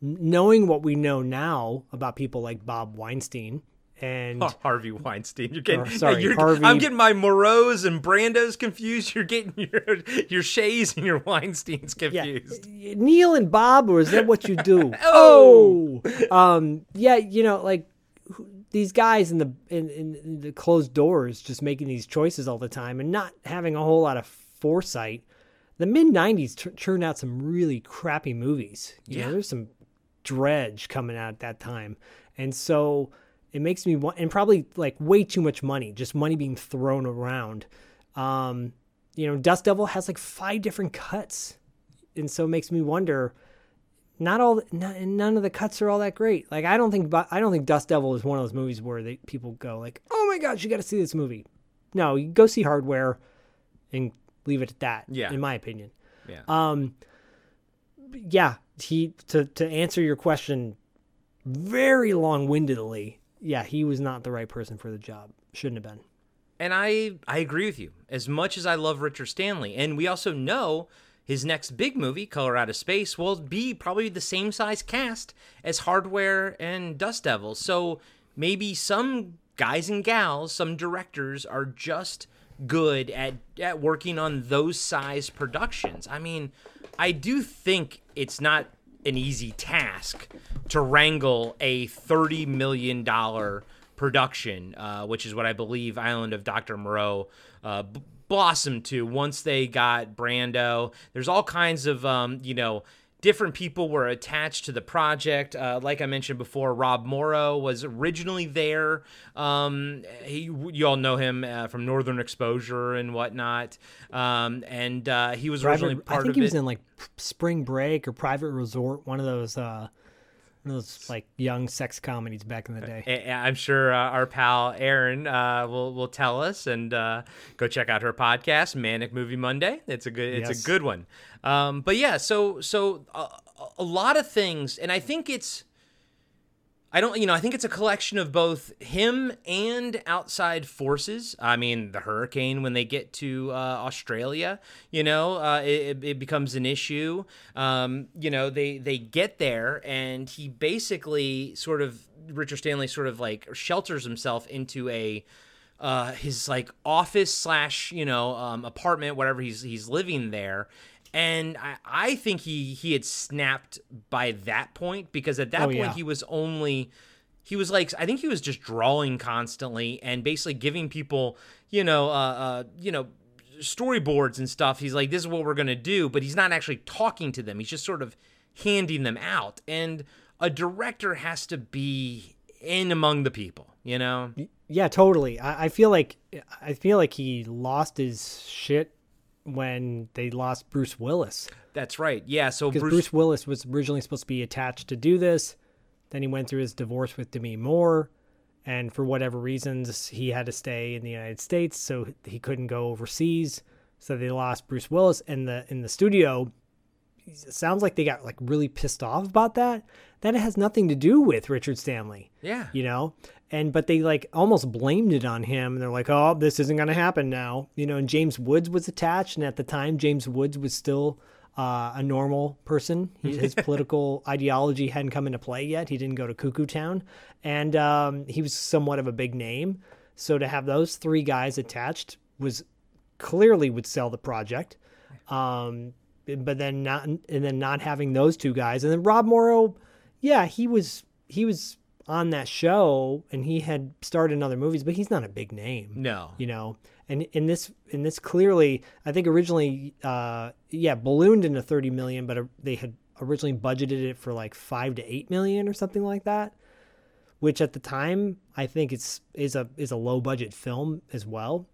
knowing what we know now about people like Bob Weinstein, and oh, Harvey Weinstein. You're getting, or, sorry, you're, Harvey. I'm getting my Moreaus and Brandos confused. You're getting your your Shays and your Weinsteins confused. Yeah. Neil and Bob, or is that what you do? oh, um, yeah. You know, like these guys in the in, in the closed doors, just making these choices all the time and not having a whole lot of foresight. The mid nineties t- turned out some really crappy movies. You yeah, know, there's some dredge coming out at that time, and so. It makes me want, and probably like way too much money, just money being thrown around. Um, you know, Dust Devil has like five different cuts. And so it makes me wonder, not all, not, none of the cuts are all that great. Like, I don't think, I don't think Dust Devil is one of those movies where they, people go like, oh my gosh, you got to see this movie. No, you go see Hardware and leave it at that. Yeah. In my opinion. Yeah. Um, yeah. He, to, to answer your question very long-windedly, yeah, he was not the right person for the job. Shouldn't have been. And I, I agree with you. As much as I love Richard Stanley, and we also know his next big movie, Color Out of Space, will be probably the same size cast as Hardware and Dust Devil. So maybe some guys and gals, some directors are just good at, at working on those size productions. I mean, I do think it's not an easy task to wrangle a thirty million dollars production, uh, which is what I believe Island of Doctor Moreau uh, b- blossomed to once they got Brando. There's all kinds of, um, you know, different people were attached to the project. Uh, like I mentioned before, Rob Morrow was originally there. Um, he, you all know him uh, from Northern Exposure and whatnot. Um, and uh, he was Private, originally part of it. I think he was it. in like Spring Break or Private Resort, one of those uh, one of those like young sex comedies back in the day. I'm sure uh, our pal Erin uh, will will tell us, and uh, go check out her podcast, Manic Movie Monday. It's a good it's yes. a good one. Um, but yeah, so, so a, a lot of things, and I think it's, I don't, you know, I think it's a collection of both him and outside forces. I mean, the hurricane, when they get to, uh, Australia, you know, uh, it, it becomes an issue. Um, you know, they, they get there, and he basically sort of, Richard Stanley sort of like shelters himself into a, uh, his like office slash, you know, um, apartment, whatever he's, he's living there. And I, I think he, he had snapped by that point, because at that oh, point yeah. he was only, he was like, I think he was just drawing constantly and basically giving people, you know, uh, uh, you know, storyboards and stuff. He's like, this is what we're going to do, but he's not actually talking to them. He's just sort of handing them out. And a director has to be in among the people, you know? Yeah, totally. I, I feel like, I feel like he lost his shit when they lost Bruce Willis. That's right. Yeah. So Bruce... Bruce Willis was originally supposed to be attached to do this. Then he went through his divorce with Demi Moore, and for whatever reasons, he had to stay in the United States, so he couldn't go overseas. So they lost Bruce Willis, and the, in the studio, it sounds like they got like really pissed off about that. That has nothing to do with Richard Stanley. Yeah. You know? And, but they like almost blamed it on him. And they're like, oh, this isn't going to happen now. You know, and James Woods was attached. And at the time, James Woods was still uh, a normal person. He, his political ideology hadn't come into play yet. He didn't go to Cuckoo Town. And um, he was somewhat of a big name. So to have those three guys attached was clearly would sell the project. Um, but then not, and then not having those two guys. And then Rob Morrow, yeah, he was, he was, on that show, and he had starred in other movies, but he's not a big name. No. You know, and in this, in this clearly, I think originally, uh, yeah, ballooned into thirty million, but they had originally budgeted it for like five to eight million or something like that, which at the time I think it's, is a, is a low budget film as well.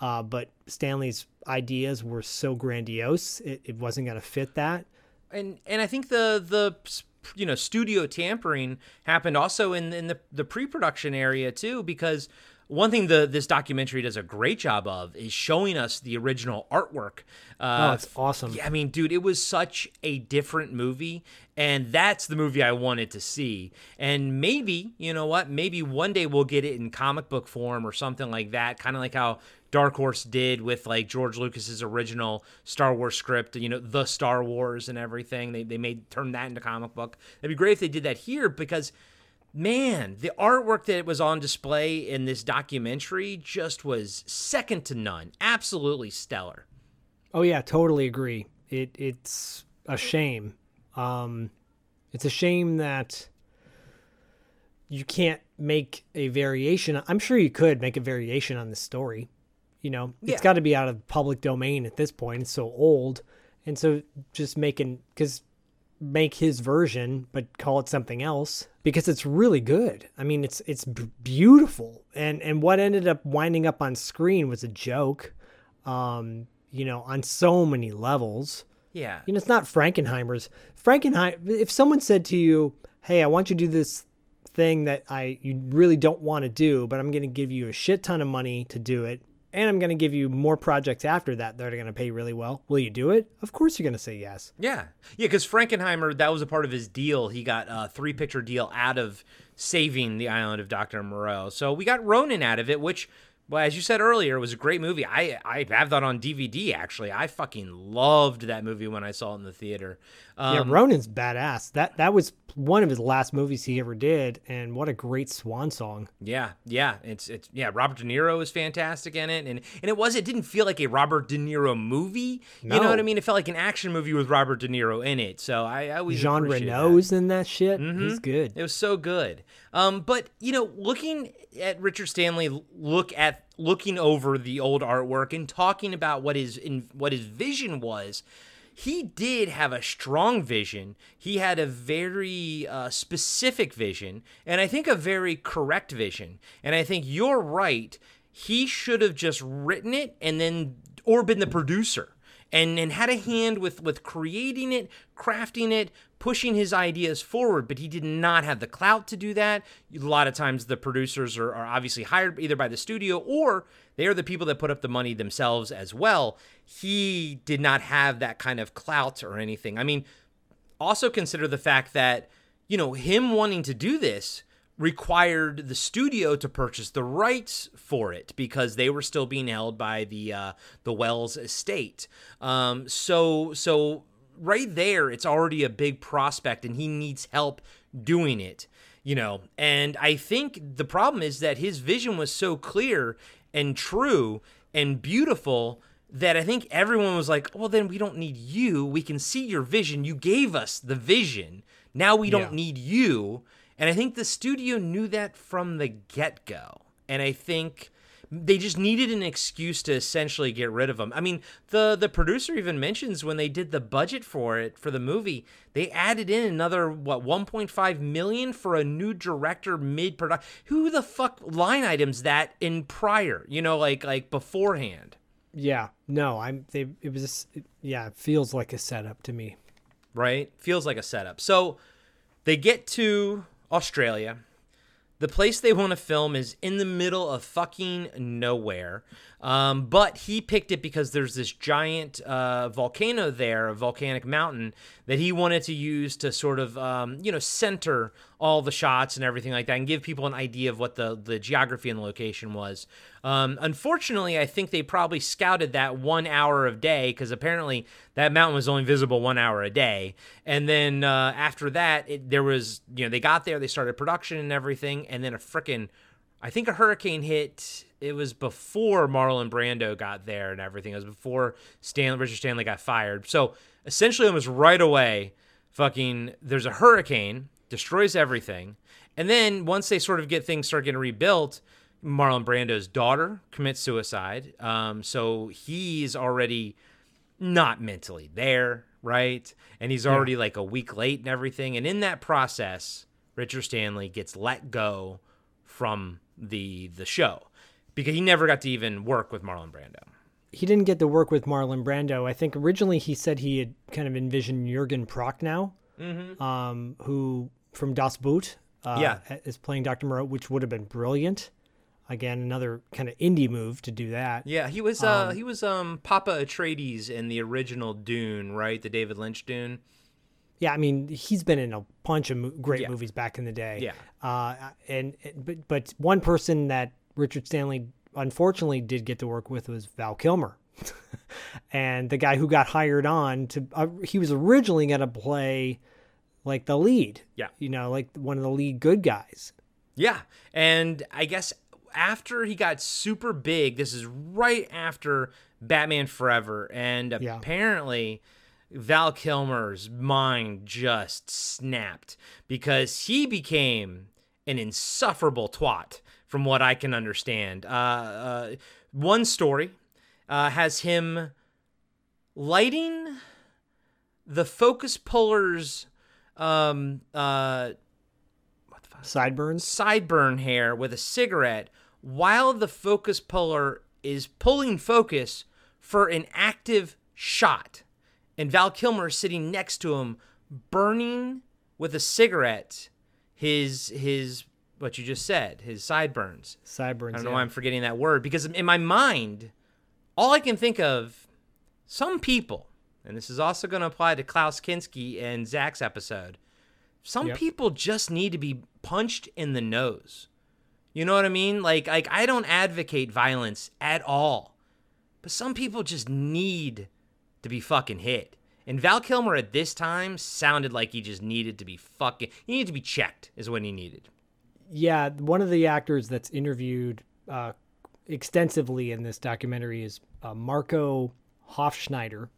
Uh, but Stanley's ideas were so grandiose. It, it wasn't going to fit that. And, and I think the, the, you know, studio tampering happened also in, in the, the pre-production area too, because one thing the this documentary does a great job of is showing us the original artwork. Uh, oh, it's awesome. Yeah, I mean, dude, it was such a different movie, and that's the movie I wanted to see. And maybe, you know what, maybe one day we'll get it in comic book form or something like that, kind of like how Dark Horse did with like George Lucas's original Star Wars script, you know, the Star Wars and everything. They they made turn that into comic book. It'd be great if they did that here, because man, the artwork that was on display in this documentary just was second to none. Absolutely stellar. Oh yeah, totally agree. It it's a shame. Um, it's a shame that you can't make a variation. I'm sure you could make a variation on this story. You know, yeah. It's got to be out of public domain at this point. It's so old. And so just making, because make his version, but call it something else, because it's really good. I mean, it's, it's b- beautiful. And, and what ended up winding up on screen was a joke, um, you know, on so many levels. Yeah. You know, it's not Frankenheimer's Frankenheimer. If someone said to you, hey, I want you to do this thing that I, you really don't want to do, but I'm going to give you a shit ton of money to do it, and I'm going to give you more projects after that that are going to pay really well. Will you do it? Of course you're going to say yes. Yeah. Yeah, because Frankenheimer, that was a part of his deal. He got a three-picture deal out of saving the Island of Doctor Moreau. So we got Ronin out of it, which Well, as you said earlier, it was a great movie. I, I have that on D V D, actually. I fucking loved that movie when I saw it in the theater. Um, yeah, Ronin's badass. That that was one of his last movies he ever did, and what a great swan song. Yeah, yeah. It's it's yeah, Robert De Niro is fantastic in it, and, and it was it didn't feel like a Robert De Niro movie. No. You know what I mean? It felt like an action movie with Robert De Niro in it, so I, I always Jean Reno's in that shit. Mm-hmm. He's good. It was so good. Um, but, you know, looking at Richard Stanley, look at looking over the old artwork and talking about what his in, what his vision was, he did have a strong vision. He had a very uh, specific vision, and I think a very correct vision. And I think you're right. He should have just written it and then, or been the producer, and and had a hand with with creating it, crafting it, pushing his ideas forward, but he did not have the clout to do that. A lot of times the producers are, are obviously hired either by the studio or they are the people that put up the money themselves as well. He did not have that kind of clout or anything. I mean, also consider the fact that, you know, him wanting to do this required the studio to purchase the rights for it because they were still being held by the uh, the Wells estate. Um, so so... right there, it's already a big prospect, and he needs help doing it, you know. And I think the problem is that his vision was so clear and true and beautiful that I think everyone was like, well, then we don't need you. We can see your vision. You gave us the vision. Now we don't yeah. need you. And I think the studio knew that from the get-go. And I think they just needed an excuse to essentially get rid of him. I mean, the, the producer even mentions when they did the budget for it, for the movie, they added in another, what, one point five million dollars for a new director mid-production. Who the fuck line items that in prior, you know, like like beforehand? Yeah, no, I'm. They, it was, just, yeah, it feels like a setup to me. Right? Feels like a setup. So they get to Australia. The place they want to film is in the middle of fucking nowhere, um, but he picked it because there's this giant uh, volcano there, a volcanic mountain, that he wanted to use to sort of, um, you know, center all the shots and everything like that and give people an idea of what the, the geography and the location was. Um, unfortunately, I think they probably scouted that one hour of day because apparently that mountain was only visible one hour a day. And then uh, after that, it, there was, you know, they got there, they started production and everything, and then a frickin', I think a hurricane hit. It was before Marlon Brando got there and everything. It was before Stan, Richard Stanley got fired. So essentially almost right away, fucking, there's a hurricane, destroys everything. And then once they sort of get things start getting rebuilt, Marlon Brando's daughter commits suicide. Um, so he's already not mentally there, right? And he's already yeah. like a week late and everything. And in that process, Richard Stanley gets let go from the the show because he never got to even work with Marlon Brando. He didn't get to work with Marlon Brando. I think originally he said he had kind of envisioned Jürgen Prochnow, mm-hmm. um, who from Das Boot uh, yeah. is playing Doctor Moreau, which would have been brilliant. Again, another kind of indie move to do that. Yeah, he was uh, um, he was um, Papa Atreides in the original Dune, right? The David Lynch Dune. Yeah, I mean, he's been in a bunch of mo- great yeah. movies back in the day. Yeah, uh, and but but one person that Richard Stanley unfortunately did get to work with was Val Kilmer, and the guy who got hired on to uh, he was originally going to play like the lead. Yeah, you know, like one of the lead good guys. Yeah, and I guess after he got super big, this is right after Batman Forever, and apparently yeah. Val Kilmer's mind just snapped because he became an insufferable twat, from what I can understand. Uh, uh, one story uh, has him lighting the focus puller's um, uh, what the fuck? sideburns sideburn hair with a cigarette, while the focus puller is pulling focus for an active shot. And Val Kilmer is sitting next to him, burning with a cigarette his, his what you just said, his sideburns. Sideburns, I don't know yeah. why I'm forgetting that word, because in my mind, all I can think of, some people, and this is also going to apply to Klaus Kinski and Zach's episode, some yep. people just need to be punched in the nose. You know what I mean? Like, like I don't advocate violence at all. But some people just need to be fucking hit. And Val Kilmer at this time sounded like he just needed to be fucking... He needed to be checked is when he needed. Yeah, one of the actors that's interviewed uh, extensively in this documentary is uh, Marco Hofschneider.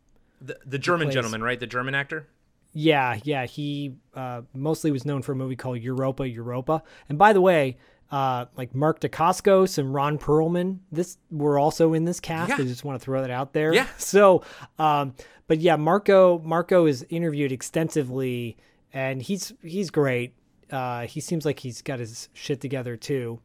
The, the German plays, gentleman, right? The German actor? Yeah, yeah. He uh, mostly was known for a movie called Europa, Europa. And by the way... Uh, like Mark Dacascos and Ron Perlman, this were also in this cast. Yeah. I just want to throw that out there. Yeah. So, um, but yeah, Marco Marco is interviewed extensively, and he's he's great. Uh, he seems like he's got his shit together too.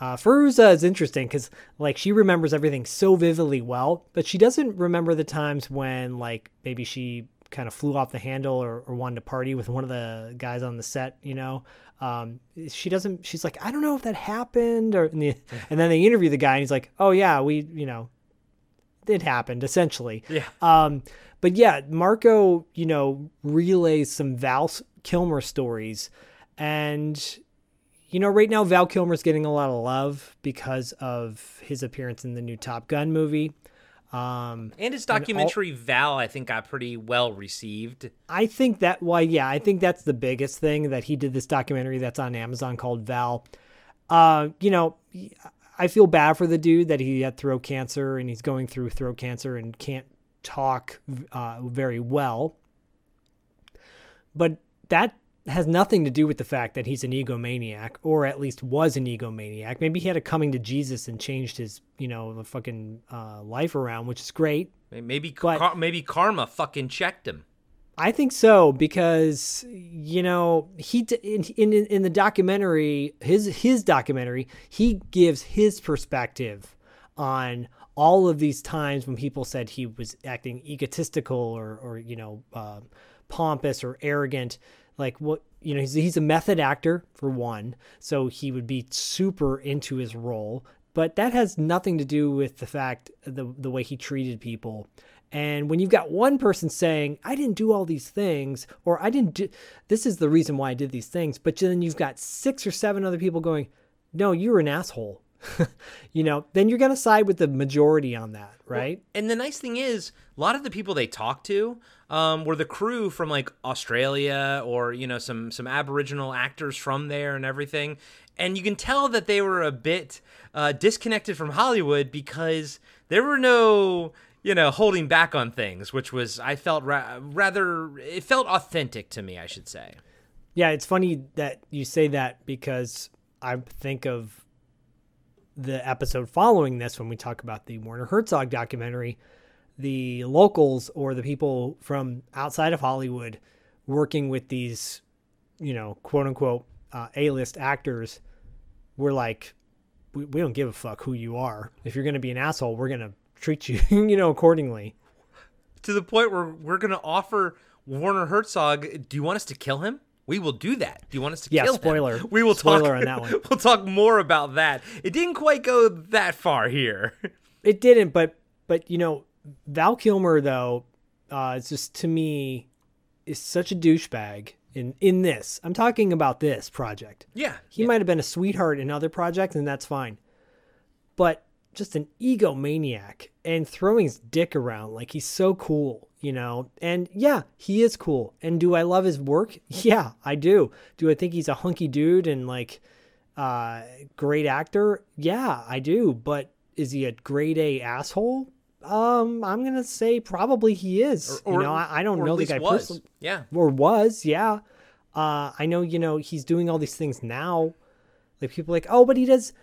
Uh, Fairuza is interesting because like she remembers everything so vividly well, but she doesn't remember the times when like maybe she kind of flew off the handle or, or wanted to party with one of the guys on the set, you know. Um, she doesn't, she's like, I don't know if that happened or, and, the, and then they interview the guy and he's like, oh yeah, we, you know, it happened essentially. Yeah. Um, but yeah, Marco, you know, relays some Val Kilmer stories and, you know, right now Val Kilmer's getting a lot of love because of his appearance in the new Top Gun movie. Um, and his documentary and all, Val, I think got pretty well received. I think that, why, well, yeah, I think that's the biggest thing that he did this documentary that's on Amazon called Val. Uh, you know, I feel bad for the dude that he had throat cancer and he's going through throat cancer and can't talk uh, very well. But that has nothing to do with the fact that he's an egomaniac, or at least was an egomaniac. Maybe he had a coming to Jesus and changed his, you know, the fucking uh, life around, which is great. Maybe but maybe karma fucking checked him. I think so, because, you know, he in, in in the documentary, his his documentary, he gives his perspective on all of these times when people said he was acting egotistical or or you know uh, pompous or arrogant. Like, what, you know, he's, he's a method actor for one, so he would be super into his role, but that has nothing to do with the fact the the way he treated people. And when you've got one person saying, I didn't do all these things, or I didn't do, this is the reason why I did these things, but then you've got six or seven other people going, no, you were an asshole. You know, then you're going to side with the majority on that, right? Well, and the nice thing is, a lot of the people they talked to um, were the crew from, like, Australia or, you know, some some Aboriginal actors from there and everything. And you can tell that they were a bit uh, disconnected from Hollywood because there were no, you know, holding back on things, which was, I felt ra- rather, it felt authentic to me, I should say. Yeah, it's funny that you say that because I think of the episode following this, when we talk about the Werner Herzog documentary, the locals or the people from outside of Hollywood working with these, you know, quote unquote, uh, A-list actors were like, we, we don't give a fuck who you are. If you're going to be an asshole, we're going to treat you, you know, accordingly. To the point where we're going to offer Werner Herzog, do you want us to kill him? We will do that. Do you want us to yeah, kill spoiler. Him? We will spoiler talk, on that one. We'll talk more about that. It didn't quite go that far here. It didn't, but but you know, Val Kilmer though, uh, it's just, to me, is such a douchebag in in this. I'm talking about this project. Yeah, he yeah. might have been a sweetheart in other projects, and that's fine. But just an egomaniac and throwing his dick around like he's so cool. You know, and yeah, he is cool. And do I love his work? Yeah, I do. Do I think he's a hunky dude and like uh great actor? Yeah, I do. But is he a grade A asshole? Um, I'm going to say probably he is. Or, or, you know, I, I don't know the guy personally. Yeah. Or was, yeah. Uh, I know, you know, he's doing all these things now. Like people are like, oh, but he does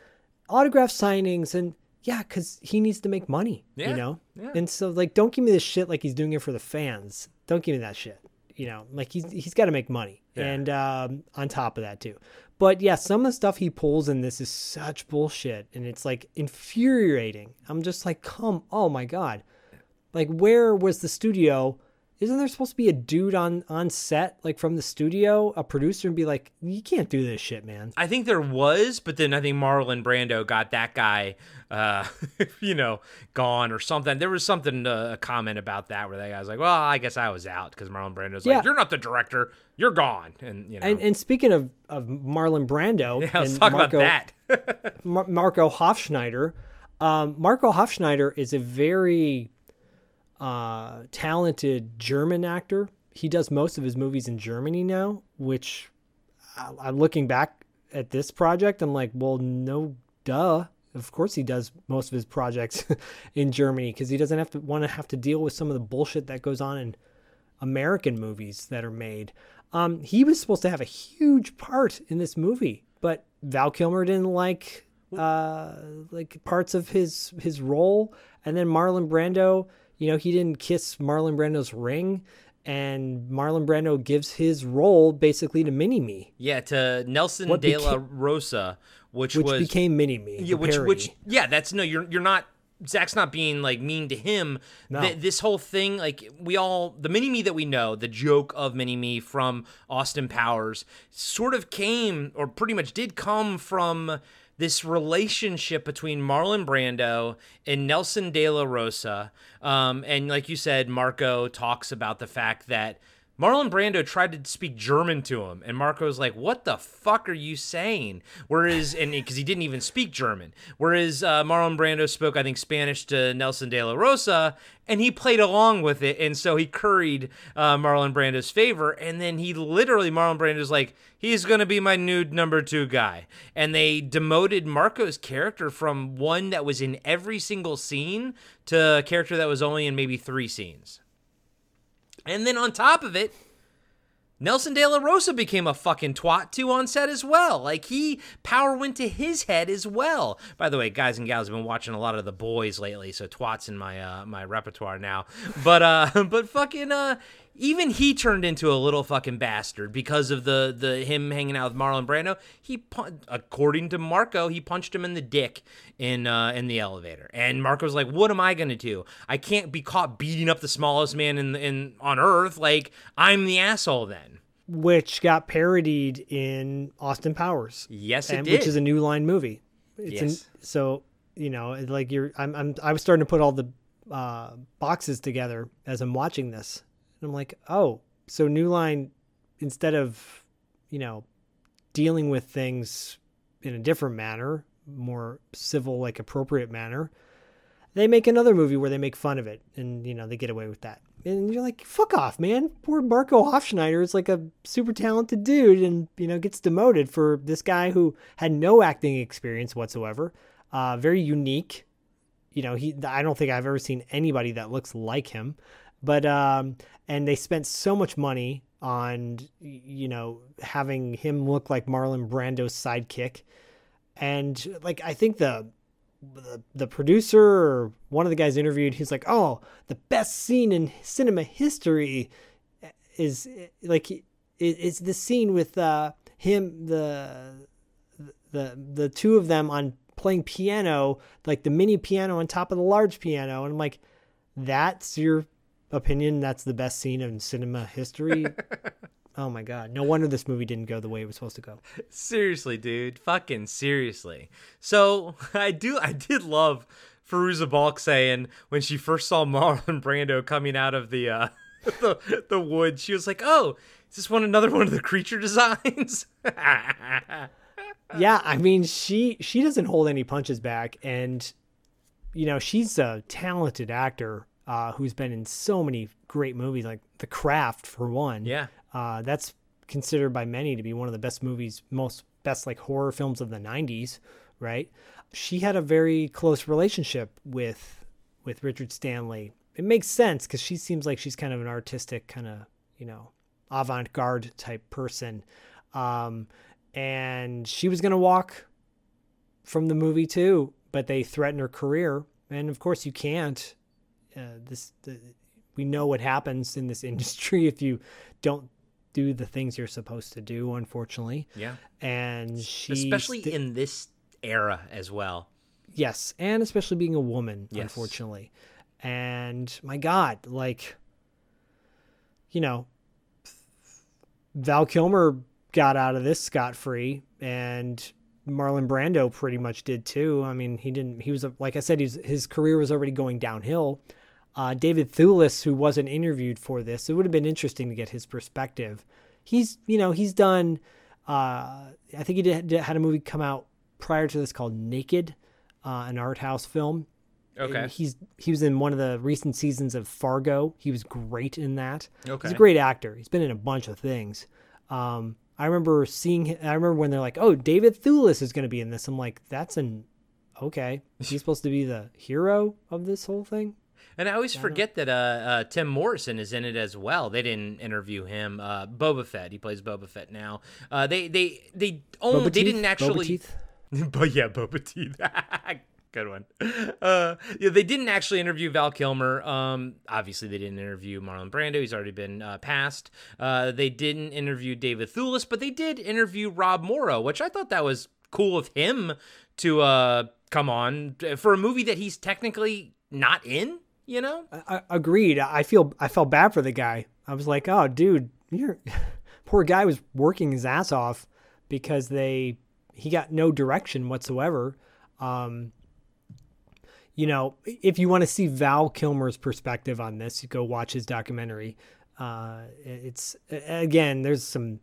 autograph signings and yeah, because he needs to make money, yeah, you know? Yeah. And so, like, don't give me this shit like he's doing it for the fans. Don't give me that shit, you know? Like, he's he's got to make money. Yeah. And um, on top of that, too. But, yeah, some of the stuff he pulls in this is such bullshit. And it's, like, infuriating. I'm just like, come, oh, my God. Like, where was the studio isn't there supposed to be a dude on, on set, like from the studio, a producer, and be like, you can't do this shit, man? I think there was, but then I think Marlon Brando got that guy, uh, you know, gone or something. There was something, uh, a comment about that where that guy was like, well, I guess I was out, because Marlon Brando's yeah. like, you're not the director, you're gone. And, you know. And, and speaking of, of Marlon Brando, yeah, let's and talk Marco, about that. Mar- Marco Hofschneider. Um, Marco Hofschneider is a very... Uh, talented German actor. He does most of his movies in Germany now, which I, I'm looking back at this project, I'm like, well, no, duh. Of course he does most of his projects in Germany, because he doesn't have to want to have to deal with some of the bullshit that goes on in American movies that are made. Um, he was supposed to have a huge part in this movie, but Val Kilmer didn't like uh, like parts of his his role, and then Marlon Brando. You know, he didn't kiss Marlon Brando's ring, and Marlon Brando gives his role basically to Mini-Me. Yeah, to Nelson De La Rosa, which, which was... Which became Mini-Me. Yeah, which, which, yeah, that's... No, you're you're not... Zach's not being, like, mean to him. No. Th- this whole thing, like, we all... The Mini-Me that we know, the joke of Mini-Me from Austin Powers, sort of came, or pretty much did come from... this relationship between Marlon Brando and Nelson De La Rosa. Um, and like you said, Marco talks about the fact that Marlon Brando tried to speak German to him, and Marco's like, what the fuck are you saying? Whereas, and because he didn't even speak German, whereas uh, Marlon Brando spoke, I think, Spanish to Nelson De La Rosa, and he played along with it, and so he curried uh, Marlon Brando's favor, and then he literally, Marlon Brando's like, he's going to be my new number two guy. And they demoted Marco's character from one that was in every single scene to a character that was only in maybe three scenes. And then on top of it, Nelson De La Rosa became a fucking twat too on set as well. Like, he, power went to his head as well. By the way, guys and gals, I've been watching a lot of The Boys lately, so twat's in my uh, my repertoire now. But uh, but fucking uh, even he turned into a little fucking bastard because of the the him hanging out with Marlon Brando. He, according to Marco, he punched him in the dick in uh, in the elevator. And Marco's like, "What am I gonna do? I can't be caught beating up the smallest man in in on earth. Like, I'm the asshole then." Which got parodied in Austin Powers. Yes, it and, did. Which is a New Line movie. It's yes. An, so you know, like you're, I'm, I'm, I was starting to put all the uh, boxes together as I'm watching this. And I'm like, oh, so New Line, instead of, you know, dealing with things in a different manner, more civil, like appropriate manner, they make another movie where they make fun of it. And, you know, they get away with that. And you're like, fuck off, man. Poor Marco Hofschneider is like a super talented dude and, you know, gets demoted for this guy who had no acting experience whatsoever. Uh, very unique. You know, he. I don't think I've ever seen anybody that looks like him. But, um, and they spent so much money on, you know, having him look like Marlon Brando's sidekick. And like, I think the, the, the producer or one of the guys interviewed, he's like, oh, the best scene in cinema history is like, is the scene with, uh, him, the, the, the two of them on playing piano, like the mini piano on top of the large piano. And I'm like, that's your opinion, that's the best scene in cinema history? Oh my god, no wonder this movie didn't go the way it was supposed to go. Seriously, dude, fucking seriously. So i do i did love Fairuza Balk saying when she first saw Marlon Brando coming out of the uh the, the wood, she was like, oh, is this one another one of the creature designs? Yeah, I mean, she she doesn't hold any punches back, and you know, she's a talented actor Uh, who's been in so many great movies, like The Craft for one. Yeah, uh, that's considered by many to be one of the best movies, most best like horror films of the nineties, right? She had a very close relationship with with Richard Stanley. It makes sense because she seems like she's kind of an artistic, kind of, you know, avant-garde type person, um, and she was gonna walk from the movie too, but they threatened her career, and of course you can't. Uh, this the, we know what happens in this industry if you don't do the things you're supposed to do, unfortunately. Yeah. And she especially st- in this era as well. Yes, and especially being a woman, yes. Unfortunately. And my god, like you know, Val Kilmer got out of this scot-free, and Marlon Brando pretty much did too. I mean, he didn't, he was, like I said, he was, his career was already going downhill. Uh, David Thewlis, who wasn't interviewed for this, it would have been interesting to get his perspective. He's, you know, he's done, uh, I think he did, did, had a movie come out prior to this called Naked, uh, an art house film. Okay. And he's, he was in one of the recent seasons of Fargo. He was great in that. Okay. He's a great actor. He's been in a bunch of things. Um, I remember seeing, I remember when they're like, oh, David Thewlis is going to be in this. I'm like, that's an, okay. He's supposed to be the hero of this whole thing. And I always I forget know. that uh, uh, Tim Morrison is in it as well. They didn't interview him. Uh, Boba Fett, he plays Boba Fett now. Uh, they they they only Boba they teeth? didn't actually. Boba but yeah, Boba Teeth. Good one. Uh, yeah, they didn't actually interview Val Kilmer. Um, obviously, they didn't interview Marlon Brando. He's already been uh, passed. Uh, they didn't interview David Thewlis, but they did interview Rob Morrow, which I thought that was cool of him to uh, come on for a movie that he's technically not in. You know, I, I agreed. I feel I felt bad for the guy. I was like, oh, dude, your poor guy was working his ass off because they he got no direction whatsoever. Um, you know, if you want to see Val Kilmer's perspective on this, you go watch his documentary. Uh, it's again, there's some.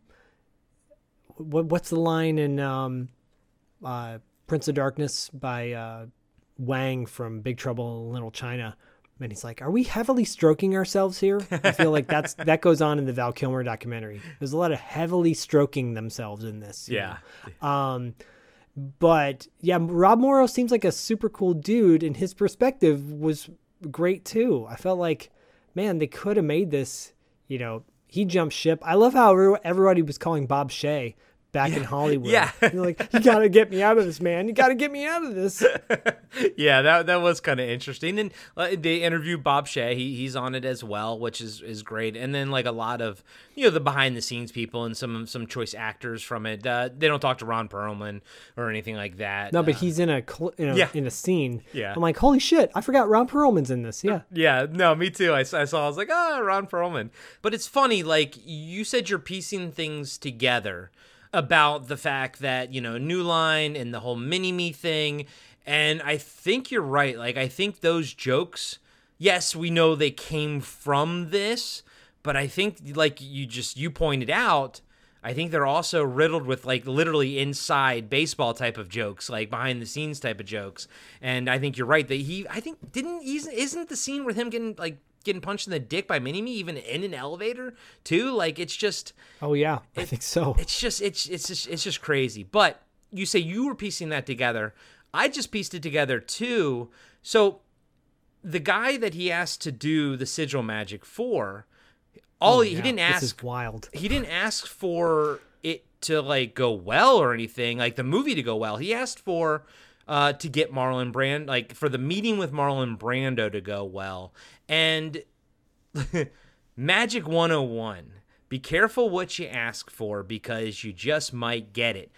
What, what's the line in um, uh, Prince of Darkness by uh, Wang from Big Trouble in Little China? And he's like, are we heavily stroking ourselves here? I feel like that's that goes on in the Val Kilmer documentary. There's a lot of heavily stroking themselves in this. Yeah. Um, but, yeah, Rob Morrow seems like a super cool dude, and his perspective was great, too. I felt like, man, they could have made this, you know, he jumped ship. I love how everybody was calling Bob Shea back yeah. in Hollywood. Yeah. You're like, you got to get me out of this, man. You got to get me out of this. yeah, that that was kind of interesting. And uh, they interviewed Bob Shea. He, he's on it as well, which is, is great. And then like a lot of, you know, the behind the scenes people and some some choice actors from it. Uh, they don't talk to Ron Perlman or anything like that. No, but uh, he's in a, cl- in, a yeah. in a scene. Yeah. I'm like, holy shit, I forgot Ron Perlman's in this. Yeah. Yeah, no, me too. I, I saw, I was like, ah, oh, Ron Perlman. But it's funny, like you said, you're piecing things together about the fact that, you know, New Line and the whole mini-me thing. And I think you're right. Like, I think those jokes, yes, we know they came from this, but I think, like you just, you pointed out, I think they're also riddled with, like, literally inside baseball type of jokes, like behind-the-scenes type of jokes. And I think you're right that he, I think, didn't, isn't the scene with him getting, like, getting punched in the dick by mini-me even in an elevator too? Like, it's just oh yeah it, I think so it's just it's it's just it's just crazy. But you say you were piecing that together. I just pieced it together too. So the guy that he asked to do the sigil magic for, all oh, yeah. he didn't ask this is wild he didn't ask for it to like go well or anything, like the movie to go well. He asked for Uh, to get Marlon Brando, like for the meeting with Marlon Brando to go well. And Magic one oh one, be careful what you ask for because you just might get it.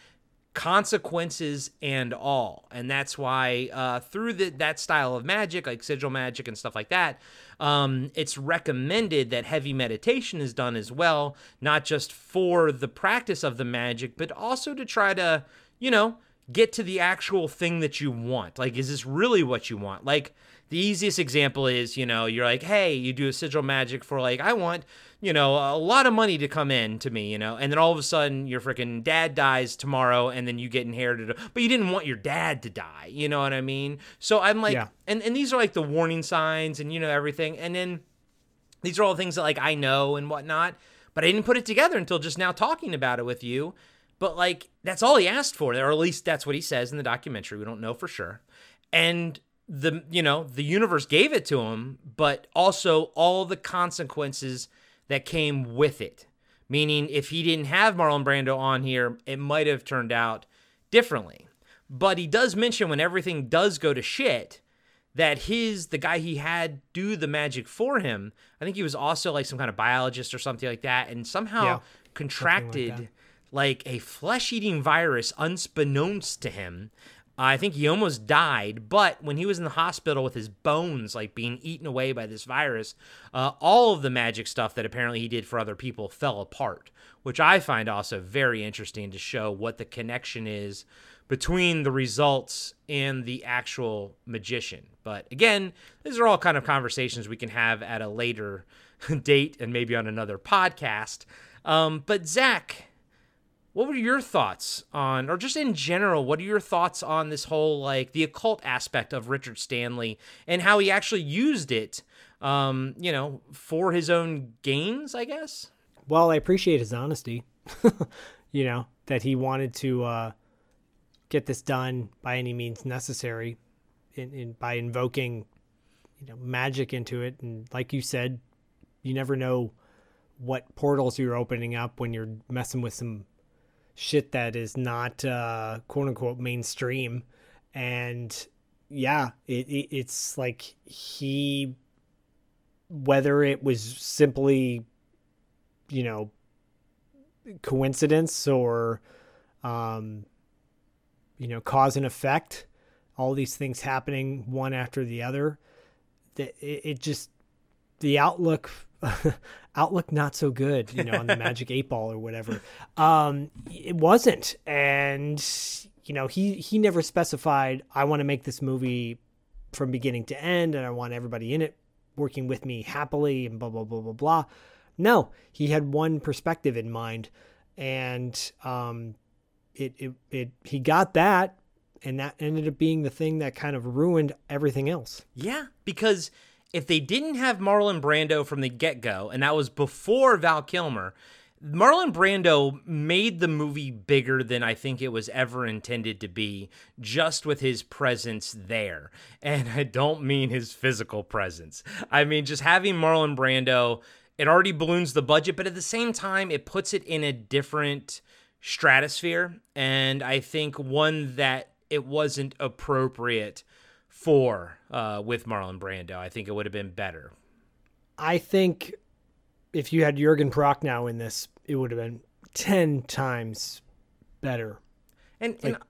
Consequences and all. And that's why uh, through the, that style of magic, like sigil magic and stuff like that, um, it's recommended that heavy meditation is done as well, not just for the practice of the magic, but also to try to, you know, get to the actual thing that you want. Like, is this really what you want? Like, the easiest example is, you know, you're like, hey, you do a sigil magic for, like, I want, you know, a lot of money to come in to me, you know, and then all of a sudden your freaking dad dies tomorrow and then you get inherited, but you didn't want your dad to die, you know what I mean? So I'm like, yeah. and, and these are, like, the warning signs and, you know, everything, and then these are all things that, like, I know and whatnot, but I didn't put it together until just now talking about it with you. But, like, that's all he asked for, or at least that's what he says in the documentary. We don't know for sure. And, the you know, the universe gave it to him, but also all the consequences that came with it. Meaning, if he didn't have Marlon Brando on here, it might have turned out differently. But he does mention when everything does go to shit, that his, the guy he had do the magic for him, I think he was also, like, some kind of biologist or something like that, and somehow yeah, contracted... like a flesh-eating virus unbeknownst to him, I think he almost died, but when he was in the hospital with his bones like being eaten away by this virus, uh, all of the magic stuff that apparently he did for other people fell apart, which I find also very interesting to show what the connection is between the results and the actual magician. But again, these are all kind of conversations we can have at a later date and maybe on another podcast. Um, but Zach, what were your thoughts on, or just in general, what are your thoughts on this whole, like, the occult aspect of Richard Stanley and how he actually used it, um, you know, for his own gains, I guess? Well, I appreciate his honesty, you know, that he wanted to uh, get this done by any means necessary in, in by invoking, you know, magic into it. And like you said, you never know what portals you're opening up when you're messing with some shit that is not uh quote unquote mainstream. And yeah, it, it it's like he, whether it was simply, you know, coincidence or um you know, cause and effect, all these things happening one after the other, that it, it just, the outlook outlook not so good, you know, on the magic eight ball or whatever. Um it wasn't. And you know, he he never specified, I want to make this movie from beginning to end and I want everybody in it working with me happily and blah blah blah blah blah. No, he had one perspective in mind, and um it it, it he got that, and that ended up being the thing that kind of ruined everything else. Yeah, because if they didn't have Marlon Brando from the get-go, and that was before Val Kilmer, Marlon Brando made the movie bigger than I think it was ever intended to be, just with his presence there. And I don't mean his physical presence. I mean, just having Marlon Brando, it already balloons the budget, but at the same time, it puts it in a different stratosphere, and I think one that it wasn't appropriate Four uh, with Marlon Brando. I think it would have been better. I think if you had Jürgen Prochnow in this, it would have been ten times better. And like, and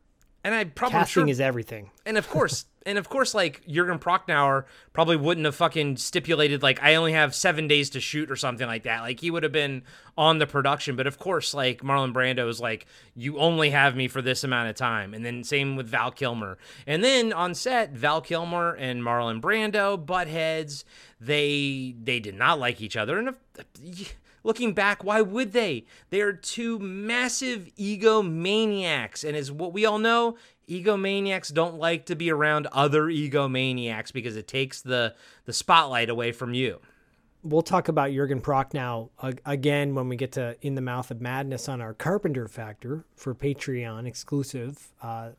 and I probably casting sure, is everything. And of course, and of course, like Jürgen Prochnow probably wouldn't have fucking stipulated like I only have seven days to shoot or something like that. Like he would have been on the production. But of course, like Marlon Brando is like, you only have me for this amount of time. And then same with Val Kilmer. And then on set, Val Kilmer and Marlon Brando butt heads. They they did not like each other. And if, looking back, why would they? They are two massive egomaniacs. And as what we all know, egomaniacs don't like to be around other egomaniacs because it takes the, the spotlight away from you. We'll talk about Jürgen Prochnow uh, again when we get to In the Mouth of Madness on our Carpenter Factor for Patreon exclusive uh,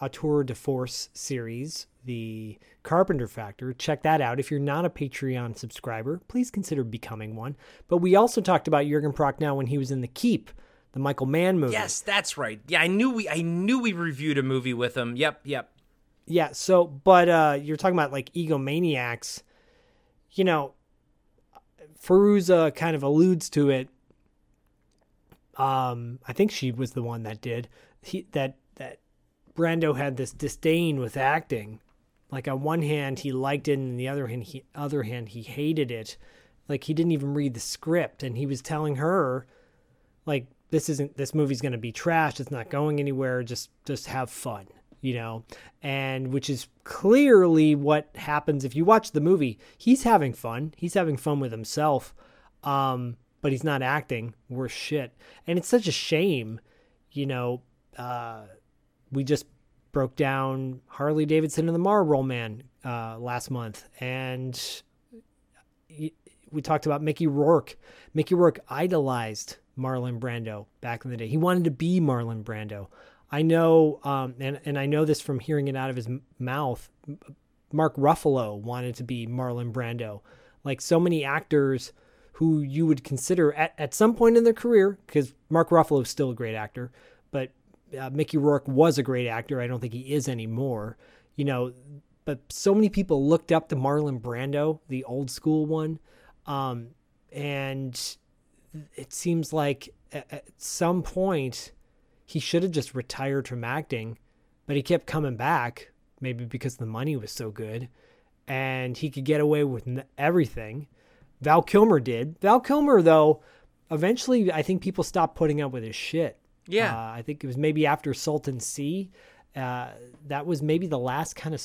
Auteur de Force series, the Carpenter Factor. Check that out. If you're not a Patreon subscriber, please consider becoming one. But we also talked about Jürgen Prochnow when he was in The Keep, the Michael Mann movie. Yes, that's right. Yeah, I knew we I knew we reviewed a movie with him. Yep, yep. Yeah, so, but uh, you're talking about like egomaniacs, you know, Fairuza kind of alludes to it. Um, I think she was the one that did. He, that that Brando had this disdain with acting. Like on one hand, he liked it, and on the other hand, he, other hand, he hated it. Like he didn't even read the script, and he was telling her, like, this isn't, this movie's going to be trashed. It's not going anywhere. Just, just have fun, you know? And which is clearly what happens. If you watch the movie, he's having fun. He's having fun with himself. Um, but he's not acting worth shit. And it's such a shame, you know, uh, we just broke down Harley Davidson and the Marlboro Man, uh, last month. And we talked about Mickey Rourke. Mickey Rourke idolized Marlon Brando back in the day. He wanted to be Marlon Brando. I know, um, and, and I know this from hearing it out of his m- mouth, Mark Ruffalo wanted to be Marlon Brando. Like so many actors who you would consider at, at some point in their career, because Mark Ruffalo is still a great actor, but uh, Mickey Rourke was a great actor. I don't think he is anymore, you know, but so many people looked up to Marlon Brando, the old school one. Um, and it seems like at some point he should have just retired from acting but he kept coming back, maybe because the money was so good and he could get away with everything. Val Kilmer did. Val Kilmer, though, eventually I think people stopped putting up with his shit. Yeah. Uh, I think it was maybe after Sultan C. Uh, that was maybe the last kind of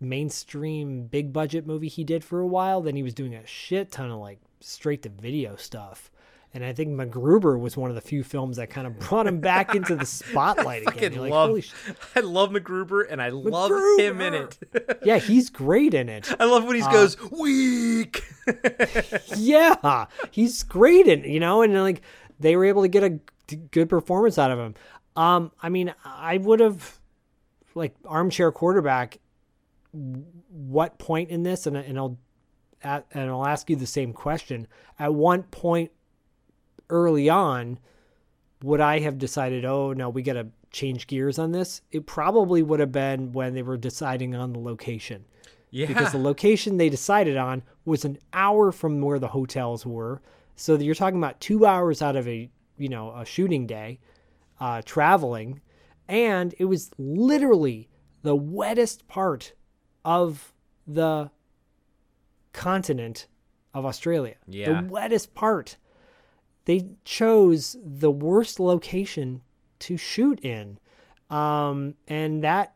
mainstream big budget movie he did for a while. Then he was doing a shit ton of like straight to video stuff. And I think MacGruber was one of the few films that kind of brought him back into the spotlight again. I, like, love, Holy sh- I love MacGruber, and I MacGruber. love him in it. Yeah, he's great in it. I love when he uh, goes, weak. Yeah, he's great in it, you know, and like they were able to get a g- good performance out of him. Um, I mean, I would have, like, armchair quarterback, what point in this, and, and, I'll, and I'll ask you the same question, at one point, early on, would I have decided, oh no, we got to change gears on this? It probably would have been when they were deciding on the location. Yeah. Because the location they decided on was an hour from where the hotels were. So you're talking about two hours out of a, you know, a shooting day, uh, traveling. And it was literally the wettest part of the continent of Australia. Yeah. The wettest part. They chose the worst location to shoot in. Um, and that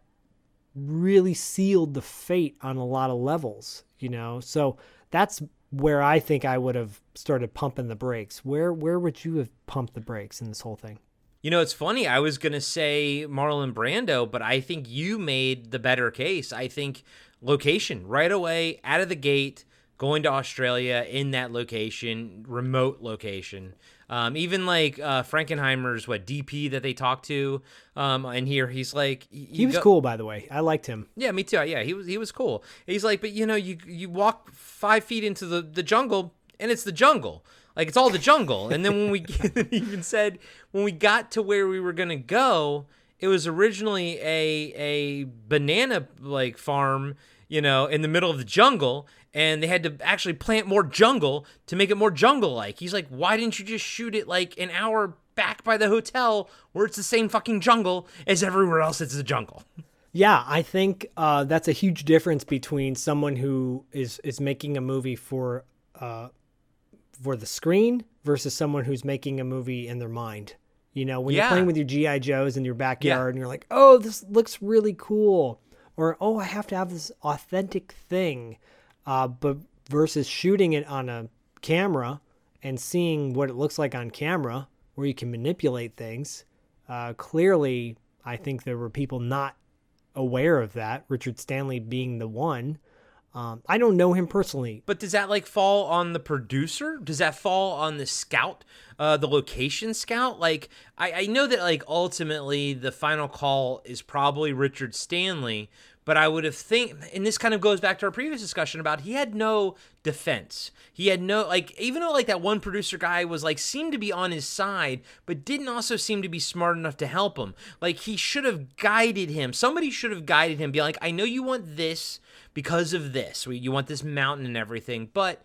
really sealed the fate on a lot of levels, you know? So that's where I think I would have started pumping the brakes. Where, where would you have pumped the brakes in this whole thing? You know, it's funny. I was going to say Marlon Brando, but I think you made the better case. I think location right away, out of the gate, going to Australia in that location, remote location. Um, even like uh, Frankenheimer's, what, D P that they talked to um, in here, he's like... He was go- cool, by the way. I liked him. Yeah, me too. Yeah, he was he was cool. He's like, but you know, you you walk five feet into the, the jungle, and it's the jungle. Like, it's all the jungle. And then when we even said, when we got to where we were going to go, it was originally a a banana like farm, you know, in the middle of the jungle, and they had to actually plant more jungle to make it more jungle-like. He's like, why didn't you just shoot it like an hour back by the hotel where it's the same fucking jungle as everywhere else it's the jungle? Yeah, I think uh, that's a huge difference between someone who is, is making a movie for uh, for the screen versus someone who's making a movie in their mind. You know, when yeah. you're playing with your G I. Joes in your backyard yeah. and you're like, oh, this looks really cool. Or, oh, I have to have this authentic thing, uh, but versus shooting it on a camera and seeing what it looks like on camera where you can manipulate things. Uh, clearly, I think there were people not aware of that, Richard Stanley being the one. Um, I don't know him personally. But does that, like, fall on the producer? Does that fall on the scout, uh, the location scout? Like, I, I know that, like, ultimately the final call is probably Richard Stanley, but I would have think, and this kind of goes back to our previous discussion about he had no defense. He had no, like, even though, like, that one producer guy was, like, seemed to be on his side, but didn't also seem to be smart enough to help him. Like, he should have guided him. Somebody should have guided him, be like, I know you want this because of this. You want this mountain and everything, but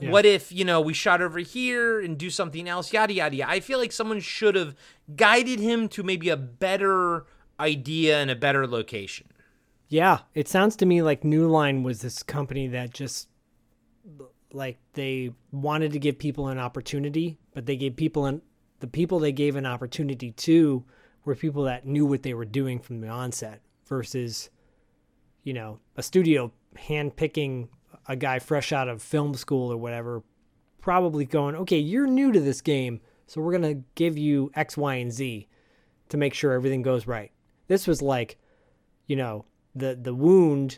yeah. what if, you know, we shot over here and do something else, yada, yada, yada. I feel like someone should have guided him to maybe a better idea and a better location. Yeah, it sounds to me like New Line was this company that just, like, they wanted to give people an opportunity, but they gave people an, the people they gave an opportunity to were people that knew what they were doing from the onset versus, you know, a studio handpicking a guy fresh out of film school or whatever, probably going, okay, you're new to this game, so we're going to give you X, Y, and Z to make sure everything goes right. This was like, you know... The the wound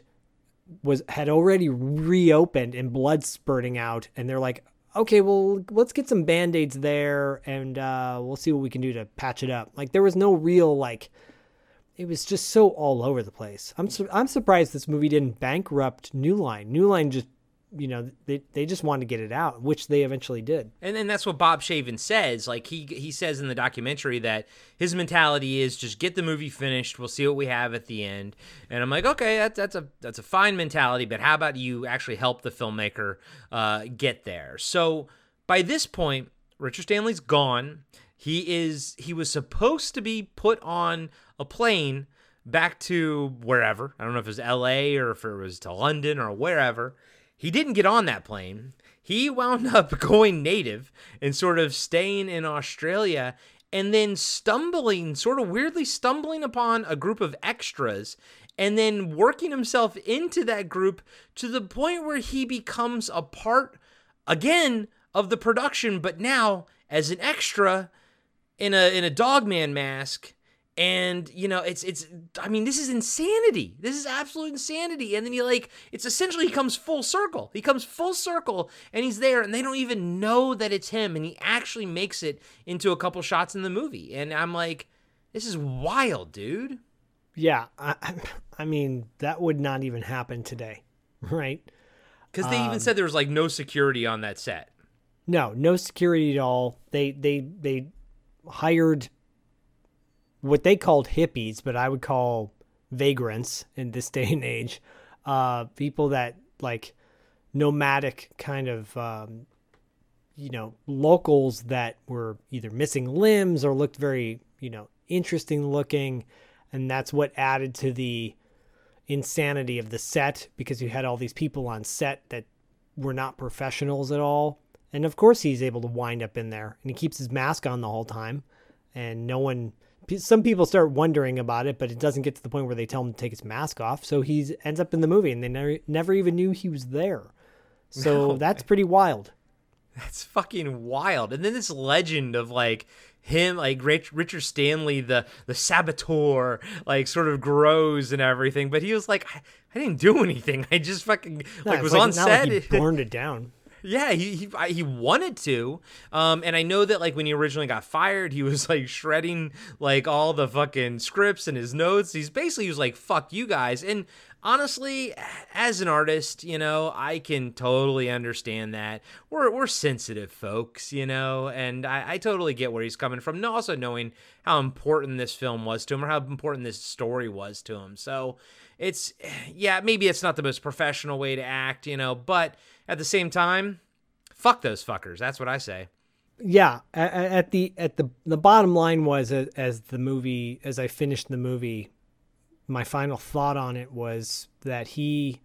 was had already reopened and blood spurting out, and they're like, okay, well, let's get some Band-Aids there, and uh, we'll see what we can do to patch it up. Like, there was no real, like, it was just so all over the place. I'm su- I'm surprised this movie didn't bankrupt New Line. New Line just, you know, they they just wanted to get it out, which they eventually did. And and that's what Bob Shaven says. Like, he he says in the documentary that his mentality is just get the movie finished. We'll see what we have at the end. And I'm like, okay, that's that's a that's a fine mentality. But how about you actually help the filmmaker uh, get there? So by this point, Richard Stanley's gone. He is he was supposed to be put on a plane back to wherever. I don't know if it was L A or if it was to London or wherever. He didn't get on that plane. He wound up going native and sort of staying in Australia and then stumbling, sort of weirdly stumbling upon a group of extras and then working himself into that group to the point where he becomes a part, again, of the production, but now as an extra in a in a Dogman mask. And, you know, it's, it's, I mean, this is insanity. This is absolute insanity. And then he like, it's essentially, he comes full circle. He comes full circle and he's there and they don't even know that it's him. And he actually makes it into a couple shots in the movie. And I'm like, this is wild, dude. Yeah. I, I mean, that would not even happen today. Right. Cause they um, even said there was like no security on that set. No, no security at all. They, they, they hired what they called hippies, but I would call vagrants in this day and age, uh, people that like nomadic kind of, um, you know, locals that were either missing limbs or looked very, you know, interesting looking. And that's what added to the insanity of the set, because you had all these people on set that were not professionals at all. And of course he's able to wind up in there and he keeps his mask on the whole time and no one... Some people start wondering about it, but it doesn't get to the point where they tell him to take his mask off. So he ends up in the movie, and they never, never even knew he was there. So no, that's pretty wild. That's fucking wild. And then this legend of like him, like Rich, Richard Stanley, the the saboteur, like sort of grows and everything. But he was like, I, I didn't do anything. I just fucking no, like was like, on not set. Like he burned it down. Yeah, he he he wanted to, um, and I know that like when he originally got fired, he was like shredding like all the fucking scripts and his notes. He's basically he was like, "Fuck you guys." And honestly, as an artist, you know, I can totally understand that. We're we're sensitive folks, you know, and I, I totally get where he's coming from. And also knowing how important this film was to him, or how important this story was to him. So it's yeah, maybe it's not the most professional way to act, you know, but. At the same time, fuck those fuckers. That's what I say. Yeah. At the at the the bottom line was as the movie as I finished the movie, my final thought on it was that he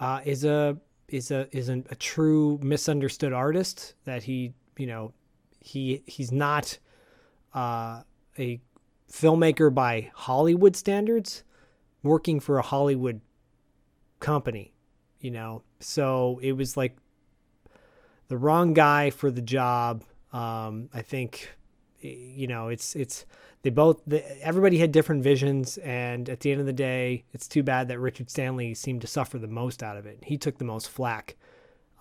uh, is a is a is a, a true misunderstood artist. That he you know he he's not uh, a filmmaker by Hollywood standards, working for a Hollywood company. You know, so it was like the wrong guy for the job. Um, I think, you know, it's it's they both the, everybody had different visions. And at the end of the day, it's too bad that Richard Stanley seemed to suffer the most out of it. He took the most flack.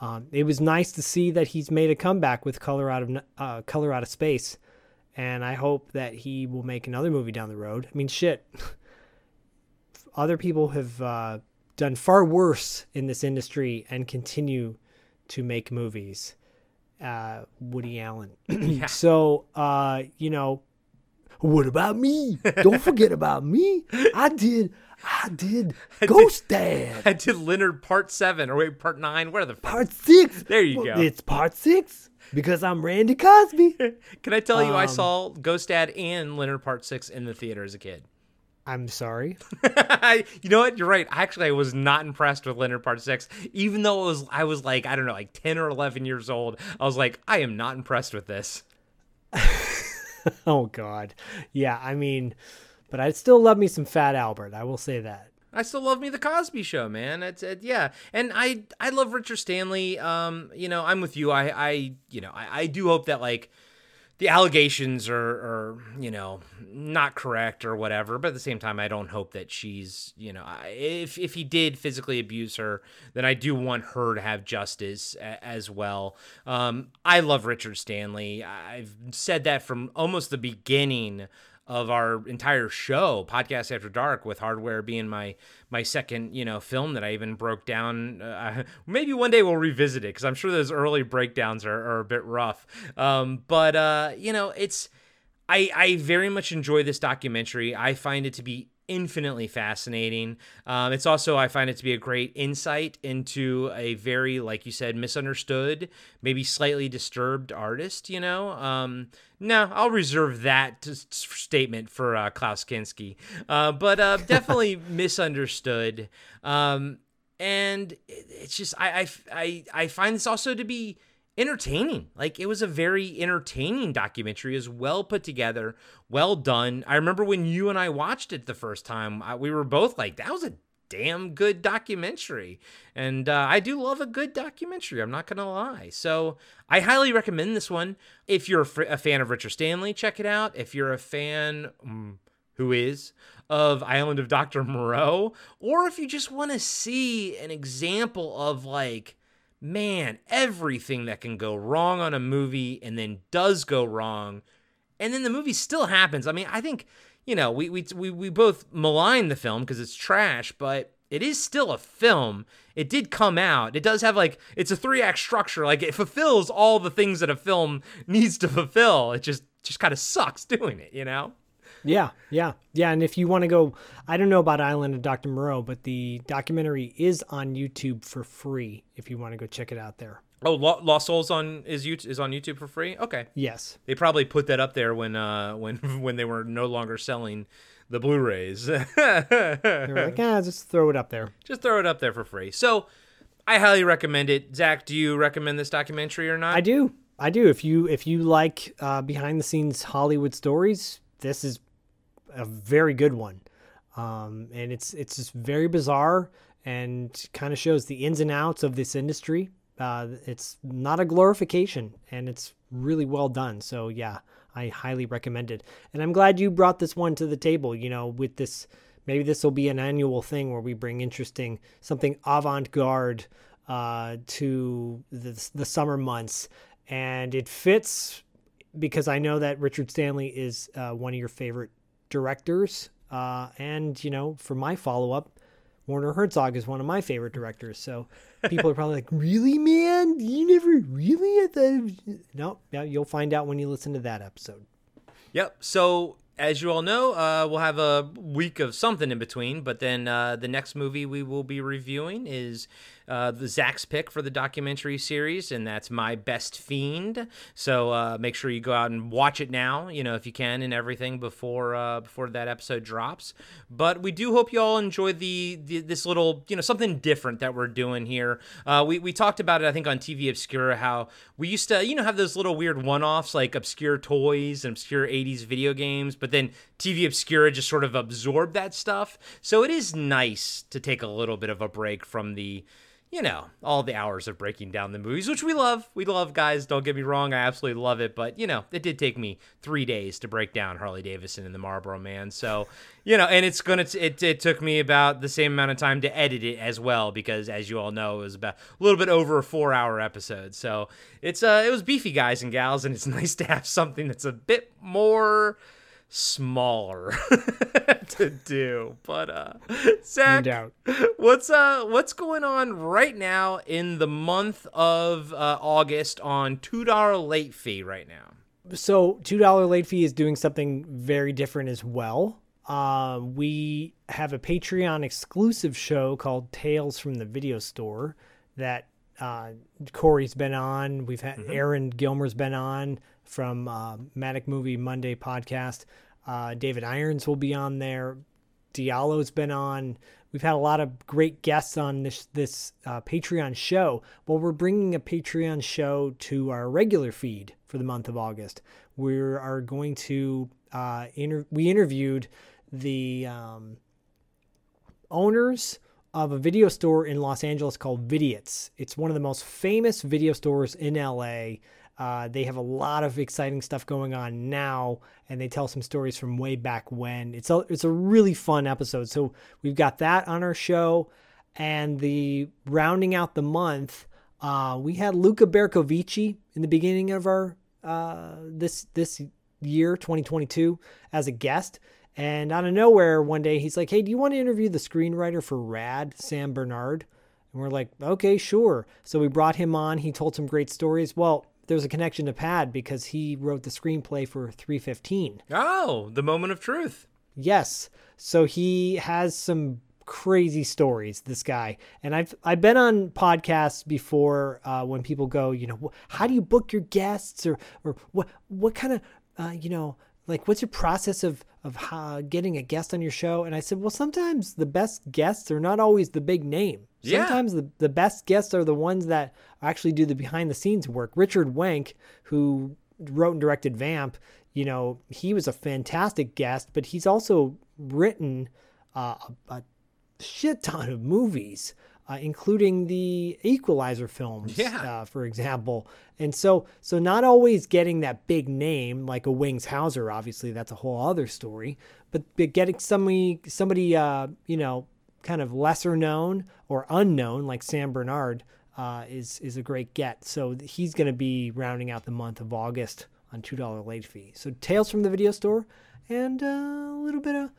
Um, it was nice to see that he's made a comeback with Color Out of uh, Color Out of Space. And I hope that he will make another movie down the road. I mean, shit, other people have uh, done far worse in this industry and continue to make movies. Uh, Woody Allen. Yeah. So, uh, you know, what about me? Don't forget about me. I did. I did. I Ghost did, Dad. I did Leonard part seven or wait, part nine. Where are the part six? There you well, go. It's part six because I'm Randy Cosby. Can I tell you, um, I saw Ghost Dad and Leonard part six in the theater as a kid. I'm sorry. You know what? You're right. Actually, I was not impressed with Leonard Part Six, even though it was I was like, I don't know, like ten or eleven years old. I was like, I am not impressed with this. Oh, God. Yeah, I mean, but I still love me some Fat Albert. I will say that. I still love me the Cosby Show, man. It's it, yeah, and I I love Richard Stanley. Um, you know, I'm with you. I I you know I, I do hope that like. The allegations are, are, you know, not correct or whatever. But at the same time, I don't hope that she's, you know, if if he did physically abuse her, then I do want her to have justice as well. Um, I love Richard Stanley. I've said that from almost the beginning of our entire show, Podcast After Dark, with Hardware being my my second, you know, film that I even broke down. Uh, maybe one day we'll revisit it because I'm sure those early breakdowns are, are a bit rough. Um, but, uh, you know, it's I, I very much enjoy this documentary. I find it to be infinitely fascinating. Um, it's also, I find it to be a great insight into a very, like you said, misunderstood, maybe slightly disturbed artist, you know? Um, no, I'll reserve that to, to statement for uh, Klaus Kinski, uh, but uh, definitely misunderstood. Um, and it, it's just, I, I, I find this also to be entertaining. Like, it was a very entertaining documentary. It was well put together, well done. I remember when you and I watched it the first time, I, we were both like, that was a damn good documentary. And uh, I do love a good documentary. I'm not going to lie. So I highly recommend this one. If you're a, fr- a fan of Richard Stanley, check it out. If you're a fan, mm, who is, of Island of Doctor Moreau, or if you just want to see an example of, like, man, everything that can go wrong on a movie and then does go wrong, and then the movie still happens. I mean, I think, you know, we we we, we both malign the film because it's trash, but it is still a film. It did come out. It does have, like, it's a three-act structure. Like, it fulfills all the things that a film needs to fulfill. It just, just kind of sucks doing it, you know? Yeah, yeah, yeah. And if you want to go, I don't know about Island of Doctor Moreau, but the documentary is on YouTube for free if you want to go check it out there. Oh, Lost Souls on is is on YouTube for free? Okay. Yes. They probably put that up there when uh when when they were no longer selling the Blu-rays. They were like, ah, just throw it up there. Just throw it up there for free. So I highly recommend it. Zach, do you recommend this documentary or not? I do. I do. If you if you like uh, behind the scenes Hollywood stories, this is a very good one. Um, and it's, it's just very bizarre and kind of shows the ins and outs of this industry. Uh, it's not a glorification, and it's really well done. So yeah, I highly recommend it. And I'm glad you brought this one to the table, you know, with this, maybe this will be an annual thing where we bring interesting, something avant-garde, uh, to the, the summer months. And it fits because I know that Richard Stanley is uh, one of your favorite directors, uh, and, you know, for my follow-up, Werner Herzog is one of my favorite directors, so people are probably like, really, man? You never really? At the... No, no, you'll find out when you listen to that episode. Yep, so as you all know, uh, we'll have a week of something in between, but then uh, the next movie we will be reviewing is uh, the Zach's pick for the documentary series, and that's My Best Fiend. So uh, make sure you go out and watch it now, you know, if you can, and everything before uh, before that episode drops. But we do hope you all enjoy the, the this little, you know, something different that we're doing here. Uh, we we talked about it, I think, on T V Obscura, how we used to, you know, have those little weird one-offs like obscure toys and obscure eighties video games, but But then T V Obscura just sort of absorbed that stuff. So it is nice to take a little bit of a break from the, you know, all the hours of breaking down the movies, which we love. We love, guys. Don't get me wrong. I absolutely love it. But, you know, it did take me three days to break down Harley Davidson and the Marlboro Man. So, you know, and it's going to, it, it took me about the same amount of time to edit it as well, because as you all know, it was about a little bit over a four hour episode. So it's, uh, it was beefy, guys and gals. And it's nice to have something that's a bit more smaller to do. But uh Zach, no doubt. what's uh what's going on right now in the month of uh, August on two dollars late fee right now? So two dollars late fee is doing something very different as well. Uh, we have a Patreon exclusive show called Tales from the Video Store that uh Corey's been on. We've had mm-hmm. Aaron Gilmer's been on from uh, Matic Movie Monday podcast. Uh, David Irons will be on there. Diallo's been on. We've had a lot of great guests on this this uh, Patreon show. Well, we're bringing a Patreon show to our regular feed for the month of August. We are going to uh, inter- we interviewed the um, owners of a video store in Los Angeles called Vidiots. It's one of the most famous video stores in L A. Uh, they have a lot of exciting stuff going on now, and they tell some stories from way back when. It's a, it's a really fun episode. So we've got that on our show. And the rounding out the month, uh, we had Luca Bercovici in the beginning of our uh, this this year, twenty twenty-two, as a guest. And out of nowhere, one day, he's like, hey, do you want to interview the screenwriter for Rad, Sam Bernard? And we're like, okay, sure. So we brought him on. He told some great stories. Well, there's a connection to Pad because he wrote the screenplay for three fifteen. Oh, the moment of truth. Yes. So he has some crazy stories, this guy. And I've, I've been on podcasts before uh, when people go, you know, how do you book your guests, or, or what, what kind of, uh, you know, like, what's your process of, of how, getting a guest on your show? And I said, well, sometimes the best guests are not always the big name. Yeah. Sometimes the, the best guests are the ones that actually do the behind the scenes work. Richard Wenk, who wrote and directed Vamp, you know, he was a fantastic guest, but he's also written uh, a, a shit ton of movies, uh, including the Equalizer films, yeah. uh, for example. And so, so not always getting that big name, like a Wings Hauser, obviously that's a whole other story, but, but getting somebody, somebody, uh, you know, kind of lesser known or unknown, like Sam Bernard, uh, is, is a great get. So he's going to be rounding out the month of August on two dollars late fee. So Tales from the Video Store and uh, a little bit of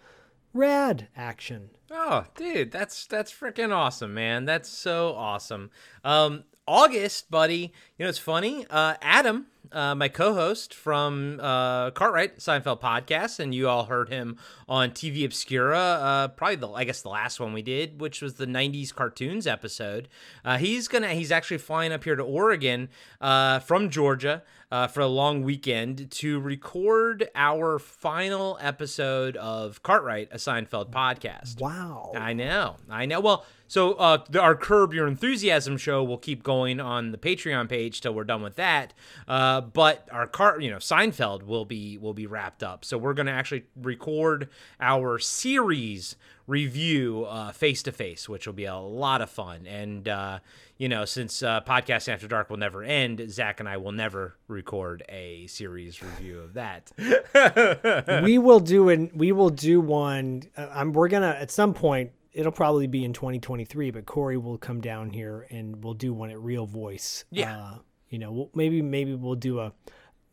rad action. Oh, dude, that's, that's freaking awesome, man. That's so awesome. Um, August, buddy, you know, it's funny. Uh, Adam, uh, my co-host from uh, Cartwright, Seinfeld podcast, and you all heard him on T V Obscura, uh, probably the, I guess the last one we did, which was the nineties cartoons episode. Uh, he's gonna, he's actually flying up here to Oregon uh, from Georgia uh, for a long weekend to record our final episode of Cartwright, a Seinfeld podcast. Wow. I know, I know. Well, so uh, the, our Curb Your Enthusiasm show will keep going on the Patreon page till we're done with that. Uh, but our car, you know, Seinfeld will be will be wrapped up. So we're going to actually record our series review face to face, which will be a lot of fun. And uh, you know, since uh, Podcasting After Dark will never end, Zach and I will never record a series review of that. we will do an we will do one. Uh, I'm we're gonna at some point. It'll probably be in twenty twenty-three, but Corey will come down here and we'll do one at Real Voice. Yeah. Uh, you know, we'll, maybe, maybe we'll do a,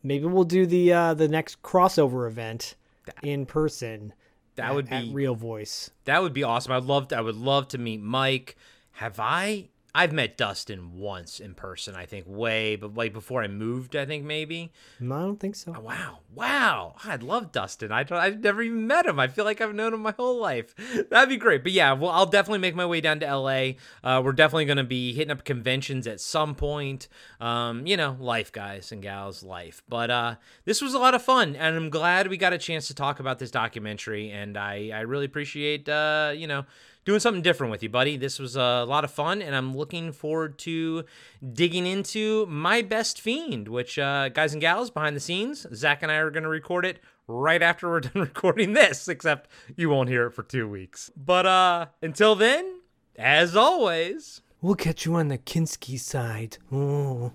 maybe we'll do the, uh, the next crossover event that, in person. That at, would be at Real Voice. That would be awesome. I'd love to, I would love to meet Mike. Have I, I've met Dustin once in person, I think way, but like before I moved, I think maybe. No, I don't think so. Oh, wow. Wow. I love Dustin. I don't, I've never even met him. I feel like I've known him my whole life. That'd be great. But yeah, well, I'll definitely make my way down to L A. Uh, we're definitely going to be hitting up conventions at some point. Um, you know, life, guys and gals, life. But uh, this was a lot of fun, and I'm glad we got a chance to talk about this documentary, and I, I really appreciate, uh, you know, doing something different with you, buddy. This was a lot of fun, and I'm looking forward to digging into My Best Fiend, which, uh, guys and gals, behind the scenes, Zach and I are going to record it right after we're done recording this, except you won't hear it for two weeks. But uh, until then, as always, we'll catch you on the Kinski side. Ooh.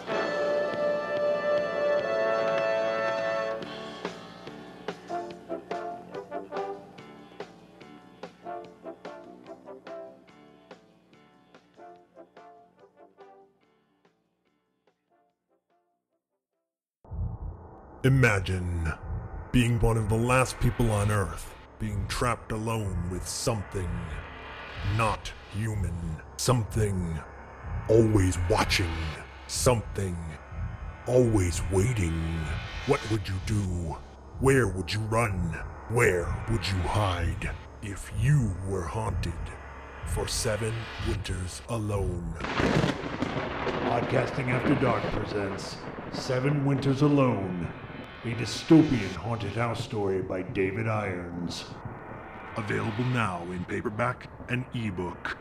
Imagine being one of the last people on Earth, being trapped alone with something not human, something always watching, something always waiting. What would you do? Where would you run? Where would you hide if you were haunted for seven winters alone? Podcasting After Dark presents Seven Winters Alone. A dystopian haunted house story by David Irons. Available now in paperback and ebook.